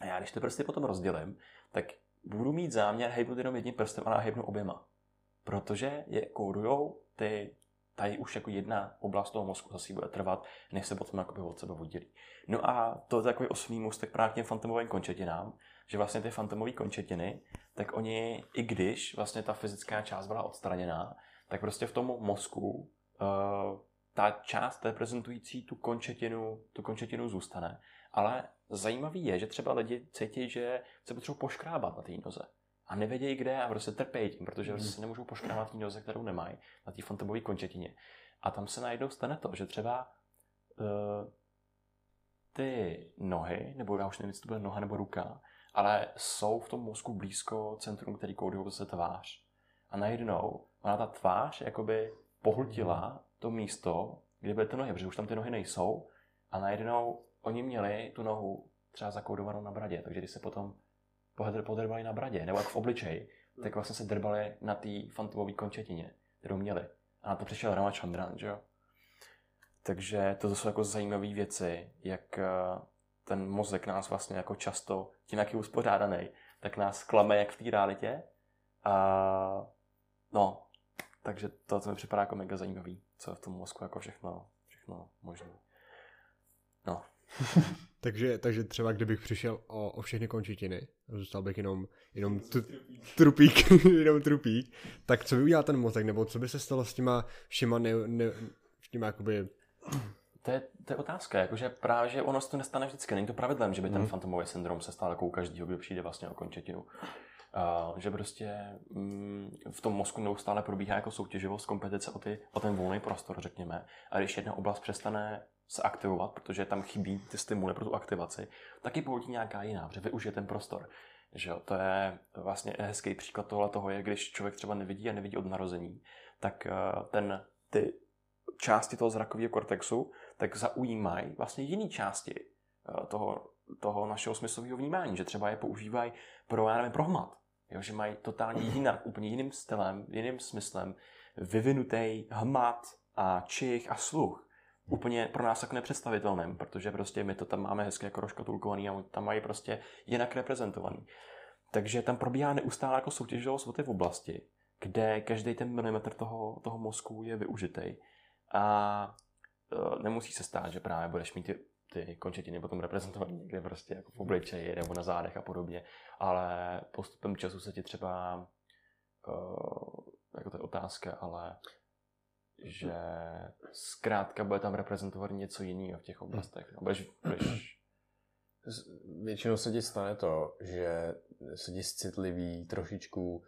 A já když ty prsty potom rozdělím, tak budu mít záměr hejbnout jenom jedním prstem a hejbnu oběma. Protože je kódujou, ty, tady už jako jedna oblast toho mozku zase bude trvat, než se potom jakoby od sebe oddělí. No a to je takový oslý můstek právě k těm fantomovým končetinám, že vlastně ty fantomové končetiny, tak oni, i když vlastně ta fyzická část byla odstraněná, tak prostě v tom mozku uh, ta část reprezentující tu končetinu, tu končetinu zůstane. Ale zajímavý je, že třeba lidi cítí, že se potřebují poškrábat na té noze. a nevědějí, kde, a prostě trpějí tím, protože hmm. prostě nemůžou poškrávat tý noze, kterou nemají na té frontovové končetině. A tam se najednou stane to, že třeba uh, ty nohy, nebo já už nevím, jestli to bude noha nebo ruka, ale jsou v tom mozku blízko centrum, který kóduje prostě tvář. A najednou ona ta tvář jakoby pohltila to místo, kde byly ty nohy, protože už tam ty nohy nejsou, a najednou oni měli tu nohu třeba zakódovanou na bradě, takže když se potom podrbali na bradě, nebo jak v obličeji, tak vlastně se drbali na té fantomové končetině, kterou měli. A na to přišel Ramachandran, že jo? Takže to jsou jako zajímavé věci, jak ten mozek nás vlastně jako často, tím jak je uspořádaný, tak nás klame jak v té realitě. A no, takže to, to mi připadá jako mega zajímavý, co je v tom mozku jako všechno, všechno možné. No. takže, takže třeba kdybych přišel o, o všechny končetiny, zůstal bych jenom, jenom t- trupík, jenom trupík, tak co by udělal ten mozek, nebo co by se stalo s těma všema ne, ne, těma jakoby... To je, to je otázka, jakože právě, že ono se to nestane vždycky, není to pravidlem, že by ten mm. fantomový syndrom se stal jako u každého, kdo přijde vlastně o končetinu. Uh, že prostě mm, v tom mozku neustále probíhá jako soutěživost, kompetice o, ty, o ten volný prostor, řekněme. A když jedna oblast přestane se aktivovat, protože tam chybí ty stimuly pro tu aktivaci, tak je pohltí nějaká jiná, protože využije ten prostor. Že jo? To je vlastně hezký příklad tohle toho je, když člověk třeba nevidí a nevidí od narození, tak uh, ten, ty části toho zrakového kortexu tak zaujímají vlastně jiné části uh, toho, toho našeho smyslového vnímání, že třeba je používají pro, já nevím, pro hmat. Jo, že mají totálně jinak, úplně jiným stylem, jiným smyslem vyvinutý hmat a čich a sluch. Úplně pro nás tak nepředstavitelným, protože prostě my to tam máme hezky jako rozkotulkovaný a tam mají prostě jinak reprezentovaný. Takže tam probíhá neustále jako soutěživost o ty oblasti, kde každý ten milimetr toho, toho mozku je využitej. A e, nemusí se stát, že právě budeš mít ty, ty končetiny potom reprezentovat někde prostě jako v obličeji nebo na zádech a podobně, ale postupem času se ti třeba e, jako to je otázka, ale že zkrátka bude tam reprezentovat něco jiného v těch oblastech. Budeš, budeš... Většinou se ti stane to, že se ti citliví trošičku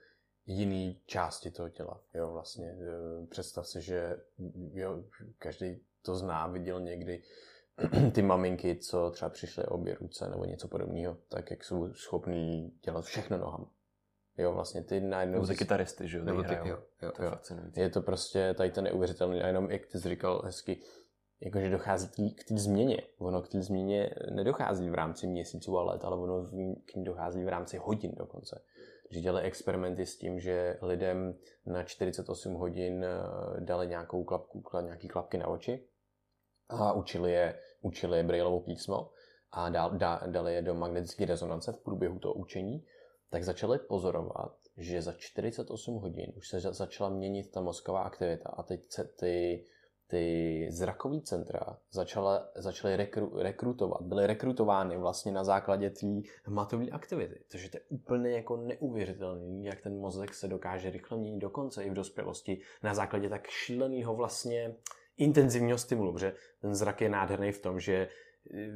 jiný části toho těla. Jo, vlastně. Představ si, že jo, každý to zná, viděl někdy ty maminky, co třeba přišly obě ruce nebo něco podobného, tak jak jsou schopný dělat všechno nohama. Jo, vlastně ty najednou... Ty kytaristy, že jo? Nebo ty, jo, jo, to je fascinující. Je to prostě tady ten neuvěřitelný, a jenom jak ty jsi říkal hezky, jakože dochází k té změně. Ono k té změně nedochází v rámci měsíců a let, ale ono k ní dochází v rámci hodin dokonce. Že dělali experimenty s tím, že lidem na čtyřicet osm hodin dali nějakou klapku, nějaký klapky na oči a učili je, učili je Braillovo písmo a dali je do magnetické rezonance v průběhu toho učení. Tak začali pozorovat, že za čtyřicet osm hodin už se začala měnit ta mozková aktivita a teď se ty, ty zrakové centra začala, začaly rekru, rekrutovat. Byly rekrutovány vlastně na základě té hmatové aktivity. Což je to úplně jako neuvěřitelný, jak ten mozek se dokáže rychle měnit dokonce i v dospělosti na základě tak šíleného vlastně intenzivního stimulu, protože ten zrak je nádherný v tom, že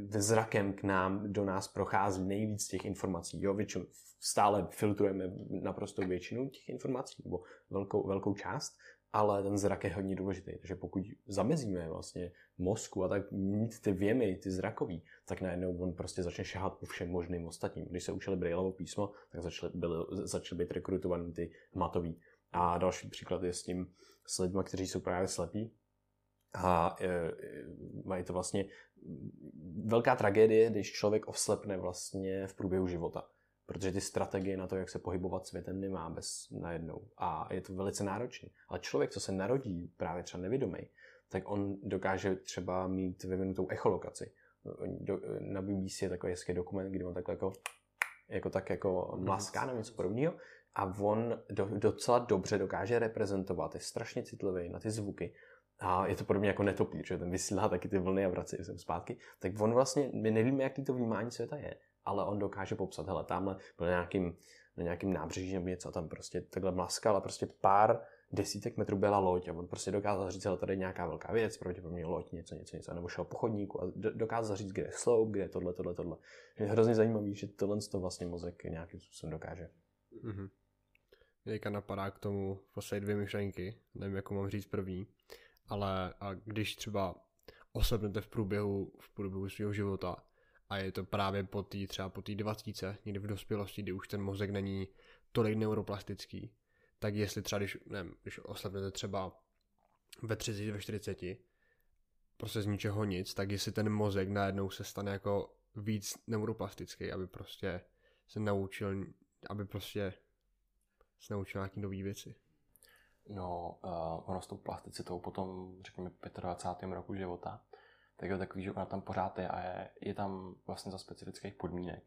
zrakem k nám, do nás prochází nejvíc těch informací. Jo, většinu, stále filtrujeme naprosto většinu těch informací, nebo velkou, velkou část, ale ten zrak je hodně důležitý. Takže pokud zamezíme vlastně mozku a tak mít ty věmy, ty zrakový, tak najednou on prostě začne šahat po všem možným ostatním. Když se učili Braillovo písmo, tak začaly, byly, začaly být rekrutovaný ty hmatový. A další příklad je s tím s lidmi, kteří jsou právě slepí, a e, mají to vlastně velká tragédie, když člověk oslepne vlastně v průběhu života. Protože ty strategie na to, jak se pohybovat světem, nemá bez najednou. A je to velice náročné. Ale člověk, co se narodí právě třeba nevědomý, tak on dokáže třeba mít vyvinutou echolokaci. Do, na B B C je takový hezký dokument, kdy on takhle jako, jako tak jako mlaská nebo něco podobného. A on do, docela dobře dokáže reprezentovat. Je strašně citlivý na ty zvuky. A je to podobně jako netopír, že ten vysílá taky ty vlny a vrací se zpátky, tak on vlastně, my nevíme, jaký to vnímání světa je, ale on dokáže popsat, hele, tamhle byl na nějakým, na nějakým nábřeží nebo něco a tam prostě takhle mlaskal a prostě pár desítek metrů byla loď a on prostě dokázal říct, hele, tady je nějaká velká věc, pravděpodobně loď, něco, něco, něco, nebo šel po chodníku a dokázal říct, kde je sloup, kde je tohle, tohle, tohle. Je hrozně zajímavý, že tohle to vlastně mozek nějakým způsobem dokáže Mm-hmm. Mě teďka napadá k tomu vlastně dvě myšlenky, nevím, jakou mám říct první, ale a když třeba osobnete v průběhu, v průběhu svého života a je to právě po tý, třeba po té dvacítce, někdy v dospělosti, kdy už ten mozek není tolik neuroplastický, tak jestli třeba, když, nevím, když oslabnete třeba ve třiceti, ve čtyřiceti, prostě z ničeho nic, tak jestli ten mozek najednou se stane jako víc neuroplastický, aby prostě se naučil, aby prostě se naučil nějaký nový věci. No, uh, ono s tou plasticitou potom, řekněme, dvacátém pátém roku života, tak je takový, že ona tam pořád je a je, je tam vlastně za specifických podmínek.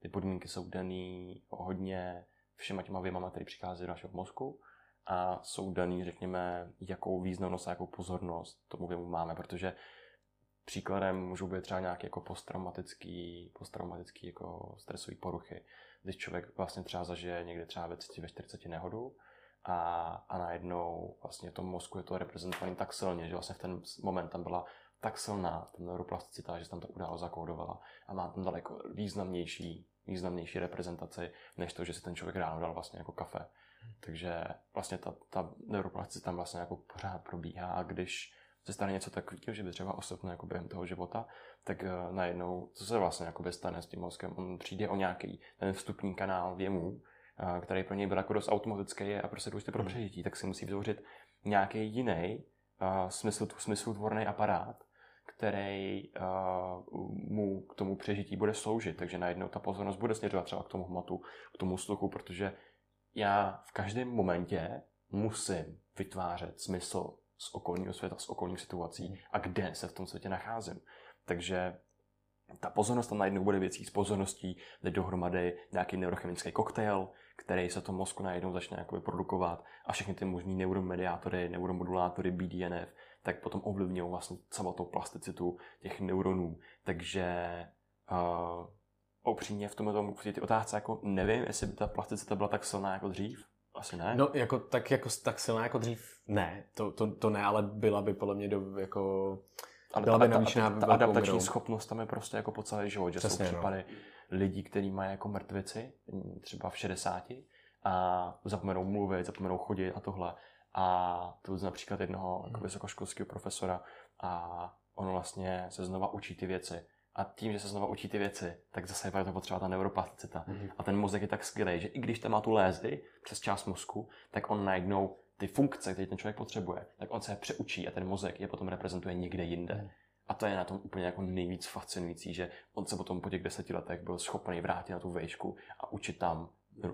Ty podmínky jsou daný hodně všema těma věmama, které přichází do našeho mozku a jsou daný, řekněme, jakou významnost a jakou pozornost tomu věmu máme, protože příkladem můžou být třeba nějaké jako posttraumatický, posttraumatický jako stresové poruchy, když člověk vlastně třeba zažije někde třeba ve třiceti, ve čtyřiceti nehodu a, a najednou vlastně v tom mozku je to reprezentované tak silně, že vlastně v ten moment tam byla tak silná ta neuroplasticita, že se tam to událo zakódovala a má tam daleko významnější, významnější reprezentaci, než to, že si ten člověk ráno dal vlastně jako kafe. Takže vlastně ta, ta neuroplasticita tam vlastně jako pořád probíhá a když se stane něco takového, že by třeba osobně jako během toho života, tak uh, najednou, co se vlastně jako stane s tím mozkem, on přijde o nějaký ten vstupní kanál věmů, uh, který pro něj byl jako dost automatický a prostě důležitý pro přežití, tak si musí vytvořit nějaký jiný uh, smysl, smysluotvorný aparát, který uh, mu k tomu přežití bude sloužit. Takže najednou ta pozornost bude směřovat třeba k tomu hmatu, k tomu sluchu, protože já v každém momentě musím vytvářet smysl z okolního světa, z okolních situací a kde se v tom světě nacházím. Takže ta pozornost tam najednou bude věcí s pozorností, jde dohromady nějaký neurochemický koktejl, který se v tom mozku najednou začne jakoby produkovat a všechny ty možný neuromediátory, neuromodulátory, B D N F, tak potom ovlivňují vlastně samotnou plasticitu těch neuronů. Takže uh, opřímně v tomhle té otázce jako nevím, jestli by ta plasticita byla tak silná jako dřív. Asi ne. No, jako, tak, jako, tak silná jako dřív ne, to, to, to ne, ale byla by podle mě do, jako, byla by naučená. Ta, ta, ta adaptační grou. Schopnost tam je prostě jako po celý život, že přesně, jsou případy no. lidí, kteří mají jako mrtvici, třeba v šedesáti a zapomenou mluvit, zapomenou chodit a tohle. A to je například jednoho jako vysokoškolského profesora a on vlastně se znova učí ty věci. A tím, že se znova učí ty věci, tak zase je to potřeba ta neuroplasticita. Mm-hmm. A ten mozek je tak skvělý, že i když tam má tu lézy přes část mozku, tak on najednou ty funkce, které ten člověk potřebuje, tak on se je přeučí a ten mozek je potom reprezentuje někde jinde. Mm. A to je na tom úplně jako nejvíc fascinující, že on se potom po těch deseti letech byl schopný vrátit na tu vejšku a učit tam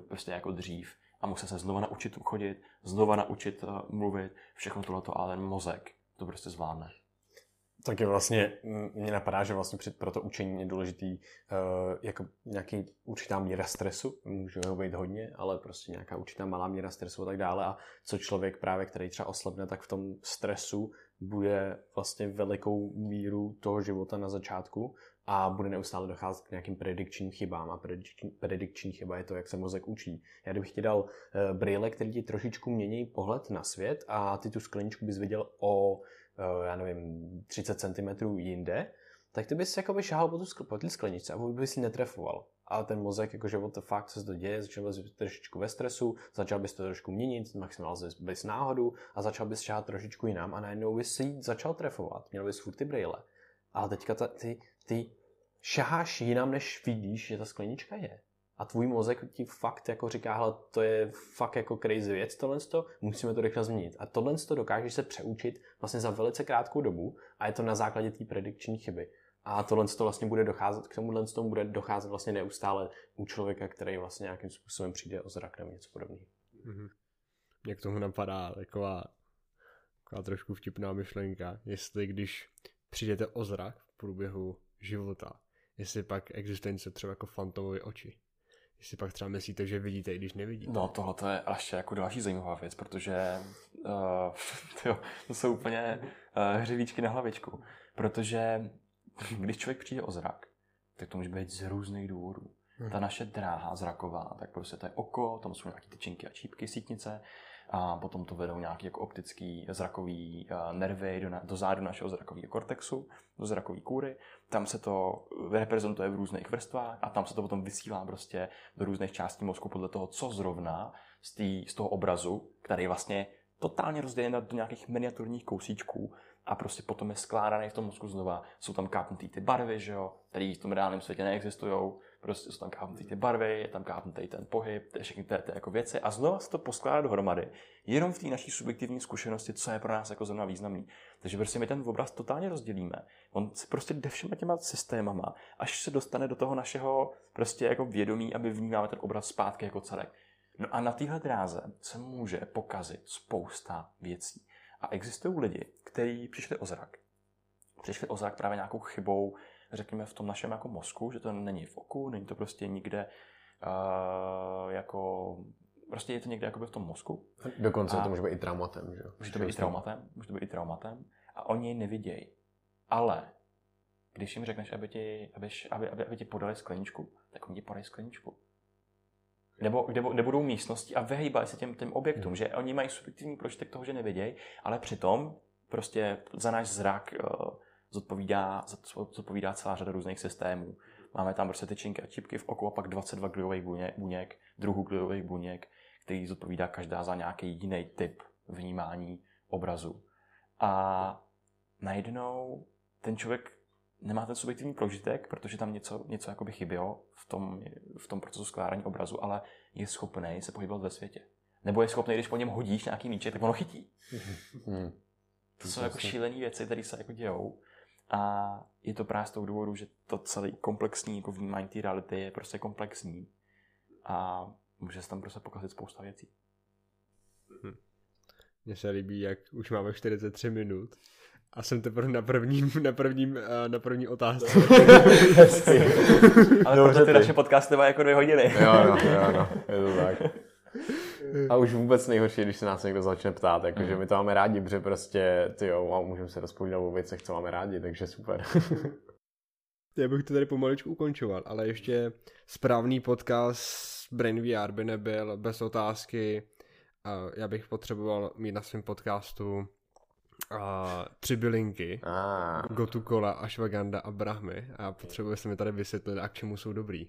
prostě jako dřív. A musel se znova naučit chodit, znova naučit uh, mluvit, všechno tohleto, ale ten mozek to prostě zvládne. Tak je vlastně, mě napadá, že vlastně pro to učení je důležitý uh, jako nějaký určitá míra stresu, může ho být hodně, ale prostě nějaká určitá malá míra stresu a tak dále a co člověk právě, který třeba oslabne, tak v tom stresu bude vlastně velikou míru toho života na začátku a bude neustále docházet k nějakým predikčním chybám a predikční, predikční chyba je to, jak se mozek učí. Já kdybych ti dal uh, brýle, které ti trošičku mění pohled na svět a ty tu skleničku bys viděl o já nevím, třicet centimetrů jinde, tak ty bys jakoby šahal po, skl- po té skleničce a by si netrefoval. A ten mozek, jakože what the fuck, co se to děje, začal bys trošičku ve stresu, začal bys to trošku měnit, maximálně bys náhodu a začal bys šahat trošičku jinam a najednou bys si začal trefovat, měl bys furt ty brýle. A teďka ta, ty, ty šaháš jinam, než vidíš, že ta sklenička je. A tvůj mozek ti fakt jako říká, hele, to je fakt jako crazy věc tohleto, musíme to rychle změnit. A tohleto dokážeš se přeučit vlastně za velice krátkou dobu a je to na základě té predikční chyby. A tohleto vlastně bude docházet, k tomuhle tomu bude docházet vlastně neustále u člověka, který vlastně nějakým způsobem přijde o zrak nebo něco podobného. Mm-hmm. Mě k tomu napadá taková, taková trošku vtipná myšlenka, jestli když přijdete o zrak v průběhu života, jestli pak existence třeba jako fantomové oči. Jestli pak třeba myslíte, že vidíte, i když nevidíte. No tohle to je ještě jako další zajímavá věc, protože uh, tyjo, to jsou úplně uh, hřivíčky na hlavičku. Protože když člověk přijde o zrak, tak to může být z různých důvodů. Ta naše dráha zraková, tak prostě to je oko, tam jsou nějaké tyčinky a čípky, sítnice. a potom to vedou nějaké jako optický zrakový nervy do, na, do zádu našeho zrakového kortexu, do zrakové kůry. Tam se to reprezentuje v různých vrstvách a tam se to potom vysílá prostě do různých částí mozku podle toho, co zrovna z, tý, z toho obrazu, který vlastně totálně rozdělený do nějakých miniaturních kousíčků a prostě potom je skládaný v tom mozku znova. Jsou tam kápnutý ty barvy, že jo, které v tom reálném světě neexistujou. Prostě jsou tam kápnutý ty barvy, je tam kápnutý ten pohyb, všechny ty, ty jako věci a znova se to poskládá dohromady. Jenom v té naší subjektivní zkušenosti, co je pro nás jako zrovna významný. Takže prostě my ten obraz totálně rozdělíme. On se prostě jde všema těma systémama, až se dostane do toho našeho prostě jako vědomí, aby vnímáme ten obraz zpátky jako celek. No a na téhle dráze se může pokazit spousta věcí. A existují lidi, kteří přišli o zrak. Přišli o zrak právě nějakou chybou, řekněme, v tom našem jako mozku, že to není v oku, není to prostě nikde uh, jako... Prostě je to někde jakoby v tom mozku. Dokonce a to může být i traumatem, že? Může to být i traumatem, může to být i traumatem. A oni ji nevidějí. Ale když jim řekneš, aby ti, aby, aby, aby, aby ti podali skleničku, tak oni ti podají skleničku. Nebo kde budou místnosti a vyhýbají se těm, těm objektům, hmm. že oni mají subjektivní prožitek toho, že nevidějí, ale přitom prostě za náš zrak uh, zodpovídá, zodpovídá celá řada různých systémů. Máme tam prostě tyčinky a čipky v oku a pak dvacet dva gliových buněk, druhů gliových buněk, který zodpovídá každá za nějaký jiný typ vnímání obrazu. A najednou ten člověk nemá ten subjektivní prožitek, protože tam něco, něco jakoby chybělo v tom, v tom procesu skládání obrazu, ale je schopný se pohybovat ve světě. Nebo je schopný, když po něm hodíš nějaký míček, tak ono chytí. Hmm. To jsou jako šílené věci, které se jako dějou. A je to právě z toho důvodu, že to celé komplexní jako vnímání té reality je prostě komplexní. A může se tam prostě pokazit spousta věcí. Hmm. Mně se líbí, jak už máme čtyřicet tři minut. A jsem teprve na prvním, na prvním, na první otázce. Ale dobře, proto ty naše podcasty mají jako dvě hodiny. jo, jo, jo, jo, je to tak. A už vůbec nejhorší, když se nás někdo začne ptát, jakože my to máme rádi, protože prostě, ty jo, wow, můžeme se rozpovídat o věcech, co máme rádi, takže super. Já bych to tady pomaličku ukončoval, ale ještě správný podcast Brain V R by nebyl bez otázky. Já bych potřeboval mít na svém podcastu A tři bylinky, ah. Gotu Kola, Ashwagandha a Brahmi a potřebuje se mi tady vysvětlit, a k čemu jsou dobrý.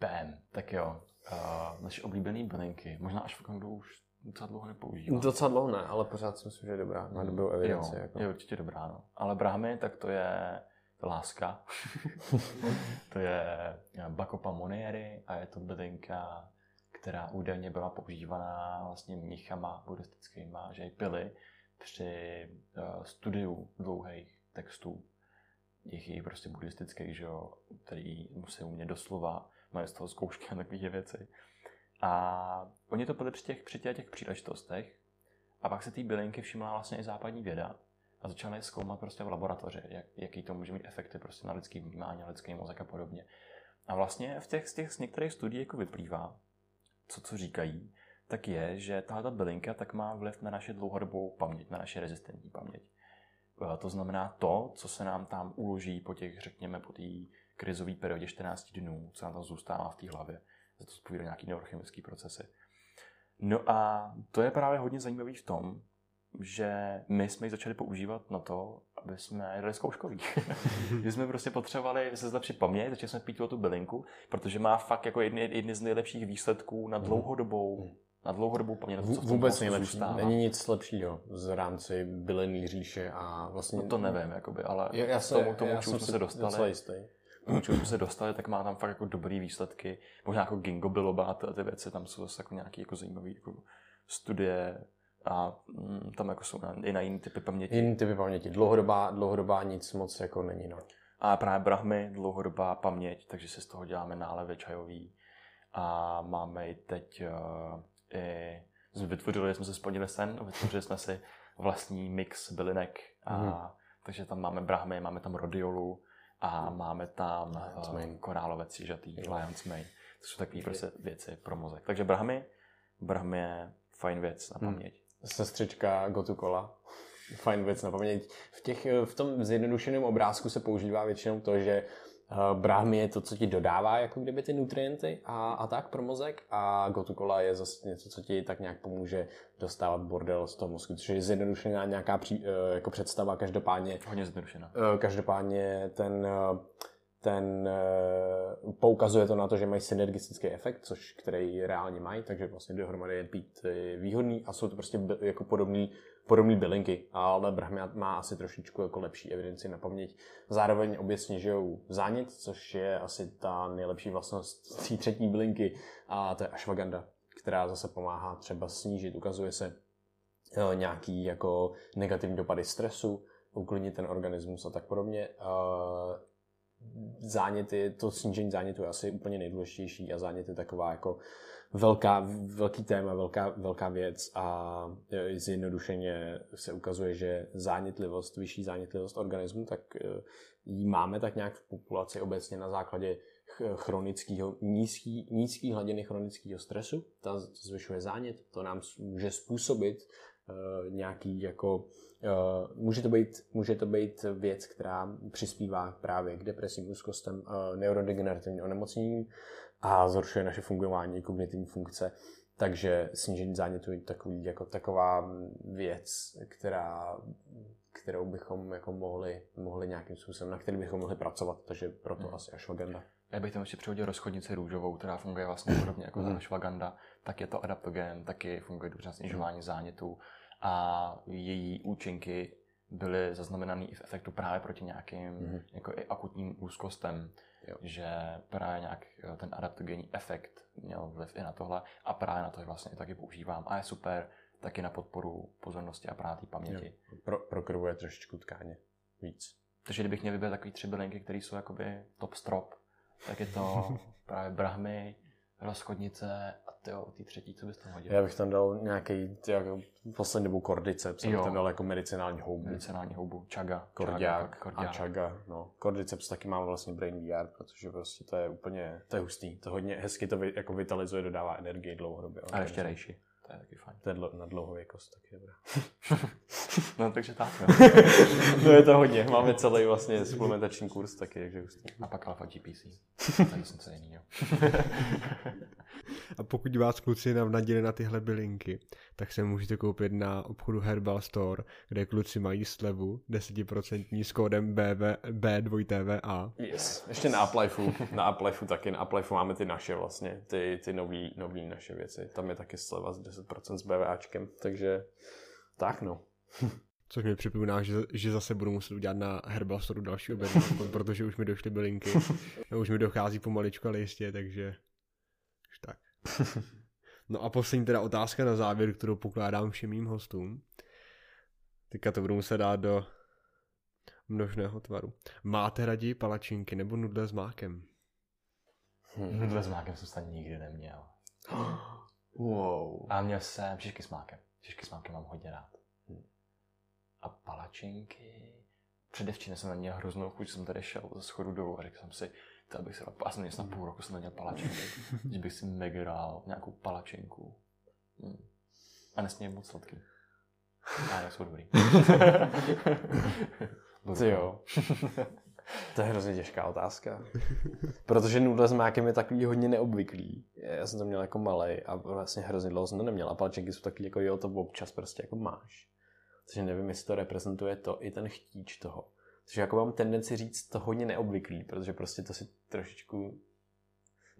Bam, tak jo, uh, naše oblíbené bylinky, možná Ashwagandhu už docela dlouho nepoužívá. Docela dlouho ne, ale pořád si myslím, že je dobrá, má dobrou evidenci. Jo, jako. Je určitě dobrá, no. Ale Brahmi, tak to je láska, to je Bacopa Monnieri a je to bylinka, která údajně byla používaná vlastně mnichama buddhistickýma, že ji pili při uh, studiu dlouhých textů, těch je prostě buddhistických, že jo, který musí umět doslova, mají z toho zkoušky a takové věci. A oni to byli při těch, při těch příležitostech a pak se té bylinky všimla vlastně i západní věda a začala je zkoumat prostě v laboratoři, jak, jaký to může mít efekty prostě na lidský vnímání, na lidský mozek a podobně. A vlastně v těch, z těch z některých studií jako vyplývá, co co říkají, tak je, že tahle bylinka tak má vliv na naši dlouhodobou paměť, na naši rezistentní paměť. To znamená to, co se nám tam uloží po těch, řekněme, po té krizové periodě čtrnáct dnů, co nám tam zůstává v té hlavě. Za to zpovídá nějaké neurochemické procesy. No a to je právě hodně zajímavé v tom, že my jsme ji začali používat na to, aby jsme jedli zkouškový. Že jsme prostě potřebovali se zlepšit paměť, začali jsme pít o tu bylinku, protože má fakt jako jedny, jedny z nejlepších výsledků na dlouhodobou na dlouhodobou paměť, to, co v vůbec nejlepší. Zůstává. Není nic lepšího z rámci bylinný říše a vlastně... No to nevím, jakoby, ale já, já se, tomu, tomu já čůstu se dostali, tomu čůstu se dostali, tak má tam fakt jako dobrý výsledky. Možná jako Ginkgo biloba a ty věci, tam jsou zase jako nějaké jako zajímavé jako studie a mm, tam jako jsou na, i na jiný typy paměti. Jiný typy paměti, dlouhodobá, dlouhodobá nic moc jako není. No. A právě Brahmi, dlouhodobá paměť, takže si z toho děláme nálevy čajový a máme i teď... Uh, I jsme vytvořili, jsme se splnili sen a vytvořili jsme si vlastní mix bylinek. A, mm. Takže tam máme Brahmi, máme tam Rodiolu a máme tam uh, korálové cížatý, Lion's Mane. To jsou takové prostě věci pro mozek. Takže Brahmi, Brahmi je fajn věc na paměť. Mm. Sestřička Gotu Kola. Fajn věc na paměť. V, těch, v tom zjednodušeném obrázku se používá většinou to, že Brahmi je to, co ti dodává jako kdyby ty nutrienty a, a tak pro mozek, a Gotu Kola je zase něco, co ti tak nějak pomůže dostávat bordel z toho mozku, což je zjednodušená nějaká pří, jako představa, každopádně hodně zjednodušená. Každopádně ten, ten poukazuje to na to, že mají synergistický efekt, což který reálně mají, takže vlastně dohromady je být výhodný a jsou to prostě jako podobný podobné bylinky, ale Brahmi má asi trošičku jako lepší evidenci na paměť. Zároveň obě snižují zánět, což je asi ta nejlepší vlastnost té třetí bylinky, a to je ashwagandha, která zase pomáhá třeba snížit, ukazuje se nějaký jako negativní dopady stresu, uklidnit ten organismus a tak podobně. Záněty, to snížení zánětu je asi úplně nejdůležitější a zánět je taková jako velká, velký téma, velká, velká věc a zjednodušeně se ukazuje, že zánětlivost, vyšší zánětlivost organismu, tak ji máme tak nějak v populaci obecně na základě chronického, nízký, nízký hladiny chronického stresu, ta zvyšuje zánět, to nám může způsobit nějaký jako může to být, může to být věc, která přispívá právě k depresím, úzkostem, neurodegenerativní onemocnění a zhoršuje naše fungování, kognitivní funkce. Takže snížení zánětu je takový, jako taková věc, která, kterou bychom jako mohli, mohli nějakým způsobem, na který bychom mohli pracovat, takže proto hmm. asi ashwagandha. Já bych tam ještě přehodil rozchodnici růžovou, která funguje vlastně podobně jako ta ashwagandha, tak je to adaptogen, taky funguje dobře na snižování zánětů a její účinky byly zaznamenané i v efektu právě proti nějakým mm-hmm. jako i akutním úzkostem, jo. Že právě nějak ten adaptogenní efekt měl vliv i na tohle a právě na to vlastně i taky používám a je super, taky na podporu pozornosti a právě té paměti. Pro, prokrvuje trošičku tkáně víc. Takže kdybych měl vybrat takový tři bylinky, které jsou jakoby top strop, tak je to právě Brahmi, rozchodnice a tyjo, ty třetí, co bys tam hodil? Já bych tam dal nějaký, jako poslední dobou Cordyceps, abych tam dal jako medicinální houbu. Medicinální houbu, Chaga. Kordiák a Chaga, no. Cordyceps taky mám vlastně Brain V R, protože prostě to je úplně, to je hustý, to hodně hezky to jako vitalizuje, dodává energii dlouhodobě. A ještě rejši. To je taky fajn. To je dlo- na dlouhověkost, tak je dobrá. No takže tak, no. No je to hodně, máme celý vlastně suplementační kurz taky, takže už to. A pak Alfa G P C, tady jsem se neměl. A pokud vás kluci nám naděli na tyhle bylinky, tak se můžete koupit na obchodu Herbal Store, kde kluci mají slevu deset procent s kódem B V A třicet. Yes, ještě na uplifeu, na uplifeu taky, na uplifeu máme ty naše vlastně, ty, ty nový, nový naše věci, tam je taky sleva z deset procent s BVAčkem, takže tak no. Což mi připomíná, že, že zase budu muset udělat na Herbal Store další oběd, protože už mi došly bylinky, už mi dochází pomaličku, ale jistě, takže tak. No a poslední teda otázka na závěr, kterou pokládám všem mým hostům. Teďka to budu muset dát do množného tvaru. Máte raději palačinky nebo nudle s mákem? Hmm. Nudle s mákem jsem snad nikdy neměl. Wow. A měl jsem šišky s mákem. Šišky s mákem mám hodně rád. Hmm. A palačinky... Předevčíne jsem na měl hroznou chuť, jsem tady šel ze schodu dolů a řekl jsem si, to bych se asi měl na půl roku, jsem neměl palačinky, že bych si mega dal nějakou palačinku. Hmm. A nesmím moc sladký. A ne, jsou dobrý. Ty jo. To je hrozně těžká otázka. Protože nudle s mákem je takový hodně neobvyklý. Já jsem to měl jako malej a vlastně hrozně dlouho jsem to neměl. A palačinky jsou takový jako jo, to občas prostě jako máš. Takže nevím, jestli to reprezentuje to i ten chtíč toho. Takže jako mám tendenci říct to hodně neobvyklý, protože prostě to si trošičku...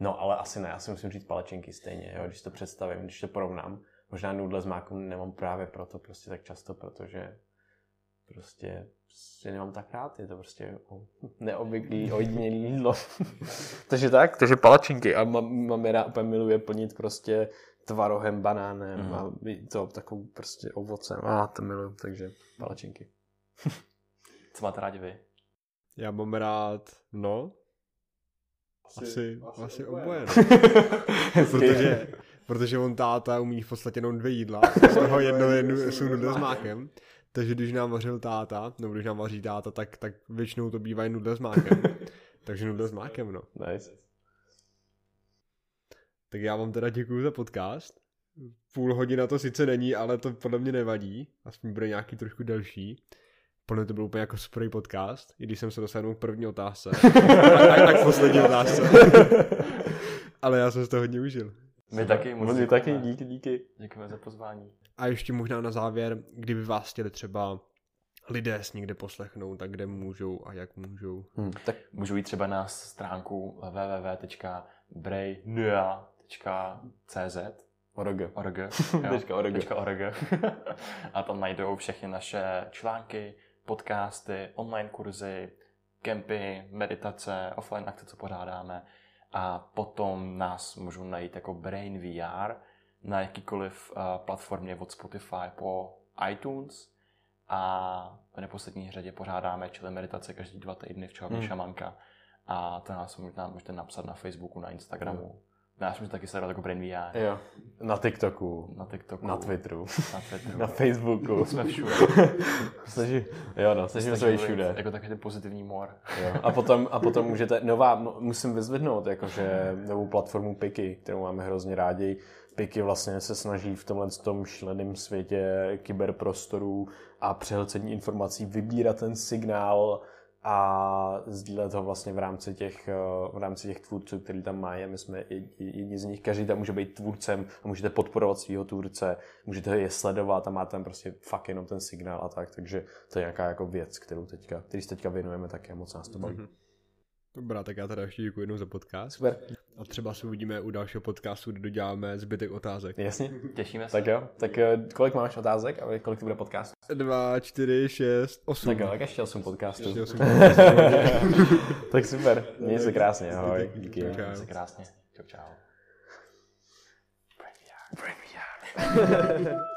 No, ale asi ne, já si musím říct palačinky stejně, jo? Když to představím, když to porovnám. Možná nudle s mákem nemám právě proto prostě tak často, protože prostě, prostě nemám tak rád, je to prostě neobvyklý, ojedinělý jídlo. Takže tak, takže palačinky a mám, mám je rád, úplně miluje plnit prostě tvarohem, banánem mm. a to takovou prostě ovocem, a to miluju, takže palačinky. Co máte rádi vy? Já mám rád, no, asi, asi, asi oboje, protože, protože on táta umí v podstatě jenom dvě jídla, z toho jedno jednu jsou nudle s mákem, takže když nám vařil táta, nebo když nám vaří táta, tak, tak většinou to bývají nudle s mákem, takže nudle s mákem, no. Nice. Tak já vám teda děkuju za podcast. Půl hodina to sice není, ale to podle mě nevadí, aspoň bude nějaký trošku delší. Podle mě to byl úplně jako super podcast, i když jsem se dosáhnul k první otázce. tak, tak poslední otázce. Ale já jsem si to hodně užil. My taky, musíme. taky, díky, díky. Děkujeme za pozvání. A ještě možná na závěr, kdyby vás chtěli třeba lidé s někde poslechnou, tak kde můžou a jak můžou. Hmm. Tak můžou jít třeba na stránku w w w tečka brainia tečka org a tam najdou všechny naše články, podcasty, online kurzy, kempy, meditace, offline akce, co pořádáme. A potom nás můžou najít jako Brain V R na jakýkoliv platformě od Spotify po iTunes. A v neposlední řadě pořádáme čili meditace každý dva týdny v Čaga hmm. šamanka. A to nás možná můžete napsat na Facebooku, na Instagramu. Hmm. Nás můžete taky sledovat jako Brain V R. Jo. Na TikToku. Na TikToku. Na Twitteru. Na, Twitteru. Na Facebooku. Jsme všude. Snaží, jo no, snažíme se být všude. Jako takový ten pozitivní mor. Jo. A, potom, a potom můžete, nová, musím vyzvednout, jakože novou platformu Piky, kterou máme hrozně rádi. Piky vlastně se snaží v tomhle tom šíleném světě kyberprostoru a přehlcení informací vybírat ten signál a sdílet ho vlastně v rámci těch, v rámci těch tvůrců, který tam mají. My jsme jedni z nich. Každý tam může být tvůrcem a můžete podporovat svého tvůrce, můžete je sledovat a máte tam prostě fakt jenom ten signál a tak. Takže to je nějaká jako věc, kterou teďka, který se teďka věnujeme, tak je moc nás to baví. Dobrá, tak já teda ještě děkuji jednou za podcast. Super. A třeba se uvidíme u dalšího podcastu, kde doděláme zbytek otázek. Jasně, těšíme se. Tak jo, tak kolik máš otázek a kolik to bude podcastů? Dva, čtyři, šest, osm. Tak jo, tak ještě osm podcastů. Ještě osm podcastů. Tak super, měj se krásně, ahoj. Díky. Měj se krásně, čau čau. Brain V R. Brain V R.